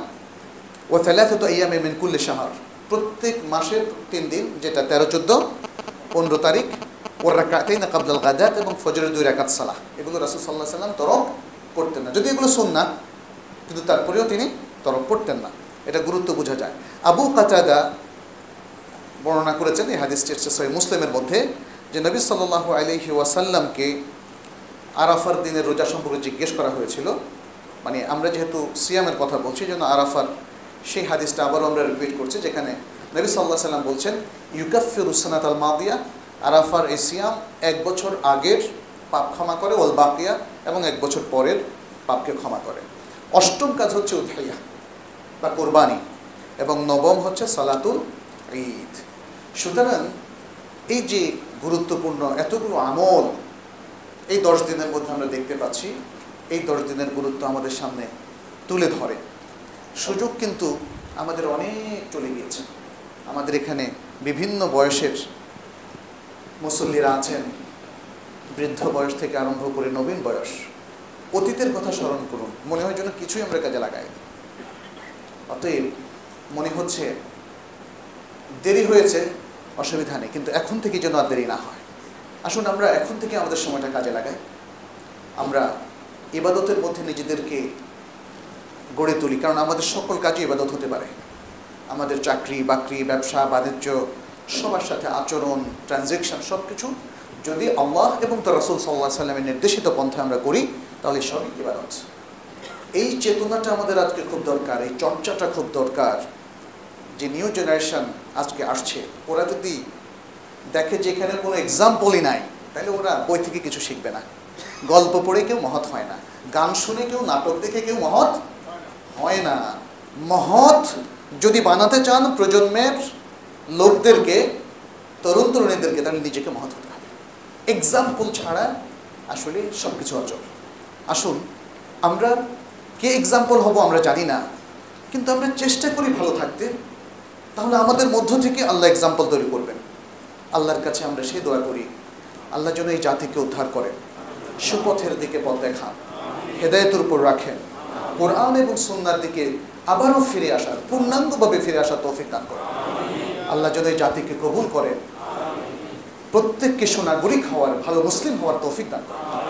ও সালাসাতু আইয়ামিন মিন কুল্লি শাহর, প্রত্যেক মাসের 3 দিন, যেটা 13, 14, 15 তারিখ। ও রাকাতাইন ক্বাবলাল গাদাত, এবং ফজরের 2 রাকাত সালাহ। এগুলো রাসূল সাল্লাল্লাহু আলাইহি ওয়াসাল্লাম তরক করতেন না, যদি এগুলো সুন্নাহ কিন্তু তারপরেও তিনি তরক করতেন না, এটা গুরুত্ব বোঝা যায়। আবু কাতাদা বর্ণনা করেছেন এই হাদিসটি সহিহ মুসলিমের মধ্যে, যে নবী সাল্লাল্লাহু আলাইহি ওয়াসাল্লামকে আরাফার দিনের রোজা সম্পর্কে জিজ্ঞেস করা হয়েছিল। মানে আমরা যেহেতু সিয়ামের কথা বলছি, যেন আরাফার সেই হাদিসটা আবারও আমরা রিপিট করছি, যেখানে নবী সাল্লাল্লাহু আলাইহি ওয়াসাল্লাম বলছেন ইউকাফিরুস সানাতাল মাদিয়া, আরাফার এই সিয়াম 1 বছর আগের পাপ ক্ষমা করে, ওল বাকিয়া, এবং 1 বছর পরের পাপকে ক্ষমা করে। 8ম কাজ হচ্ছে উদহিয়া বা কোরবানি, এবং 9ম হচ্ছে সালাতুল ঈদ। সুতরাং এই যে গুরুত্বপূর্ণ এতগুলো আমল এই 10 দিনের মধ্যে আমরা দেখতে পাচ্ছি, এই 10 দিনের গুরুত্ব আমাদের সামনে তুলে ধরে। সুযোগ কিন্তু আমাদের অনেক চলে গিয়েছে। আমাদের এখানে বিভিন্ন বয়সের মুসল্লিরা আছেন, বৃদ্ধ বয়স থেকে আরম্ভ করে নবীন বয়স। অতীতের কথা স্মরণ করুন, মনে হয় যেন কিছুই আমরা কাজে লাগাই। অতএব মনে হচ্ছে দেরি হয়েছে, অসুবিধা নেই, কিন্তু এখন থেকে যেন আর দেরি না হয়। আসুন আমরা এখন থেকে আমাদের সময়টা কাজে লাগাই, আমরা ইবাদতের মধ্যে নিজেদেরকে গড়ে তুলি, কারণ আমাদের সকল কাজে ইবাদত হতে পারে। আমাদের চাকরি বাকরি, ব্যবসা বাণিজ্য, সবার সাথে আচরণ, ট্রানজ্যাকশন, সব কিছু যদি আল্লাহ এবং তার রাসূল সাল্লাল্লাহু আলাইহি ওয়াসাল্লামের নির্দেশিত পন্থায় আমরা করি, তাহলে সবই ইবাদত। এই চেতনাটা আমাদের আজকে খুব দরকার, এই চর্চাটা খুব দরকার। যে নিউ জেনারেশন আজকে আসছে, ওরা যদি দেখে যে এখানে কোনো এক্সাম্পলই নাই, তাহলে ওরা বই থেকে কিছু শিখবে না। গল্প পড়ে কেউ মহৎ হয় না, গান শুনে কেউ, নাটক দেখে কেউ মহৎ হয় না। মহৎ যদি বানাতে চান প্রজন্মের লোকদেরকে, তরুণ তরুণীদেরকে, তাহলে নিজেকে মহৎ হতে হবে। এক্সাম্পল ছাড়া আসলে সব কিছু অচল। আসুন আমরা কে এক্সাম্পল হব আমরা জানি না, কিন্তু আমরা চেষ্টা করি ভালো থাকতে, তাহলে আমাদের মধ্য থেকে আল্লাহ এক্সাম্পল তৈরি করবেন। আল্লাহর কাছে আমরা সেই দোয়া করি, আল্লাহ যেন এই জাতিকে উদ্ধার করেন, সুপথের দিকে পথ দেখান, হেদায়েতের উপর রাখেন, কোরআন এবং সুন্নাহর দিকে আবারও ফিরে আসার, পূর্ণাঙ্গভাবে ফিরে আসার তৌফিক দান করেন। আল্লাহ যেন এই জাতিকে কবুল করেন, প্রত্যেককে সুনাগরিক হওয়ার, ভালো মুসলিম হওয়ার তৌফিক দান করেন।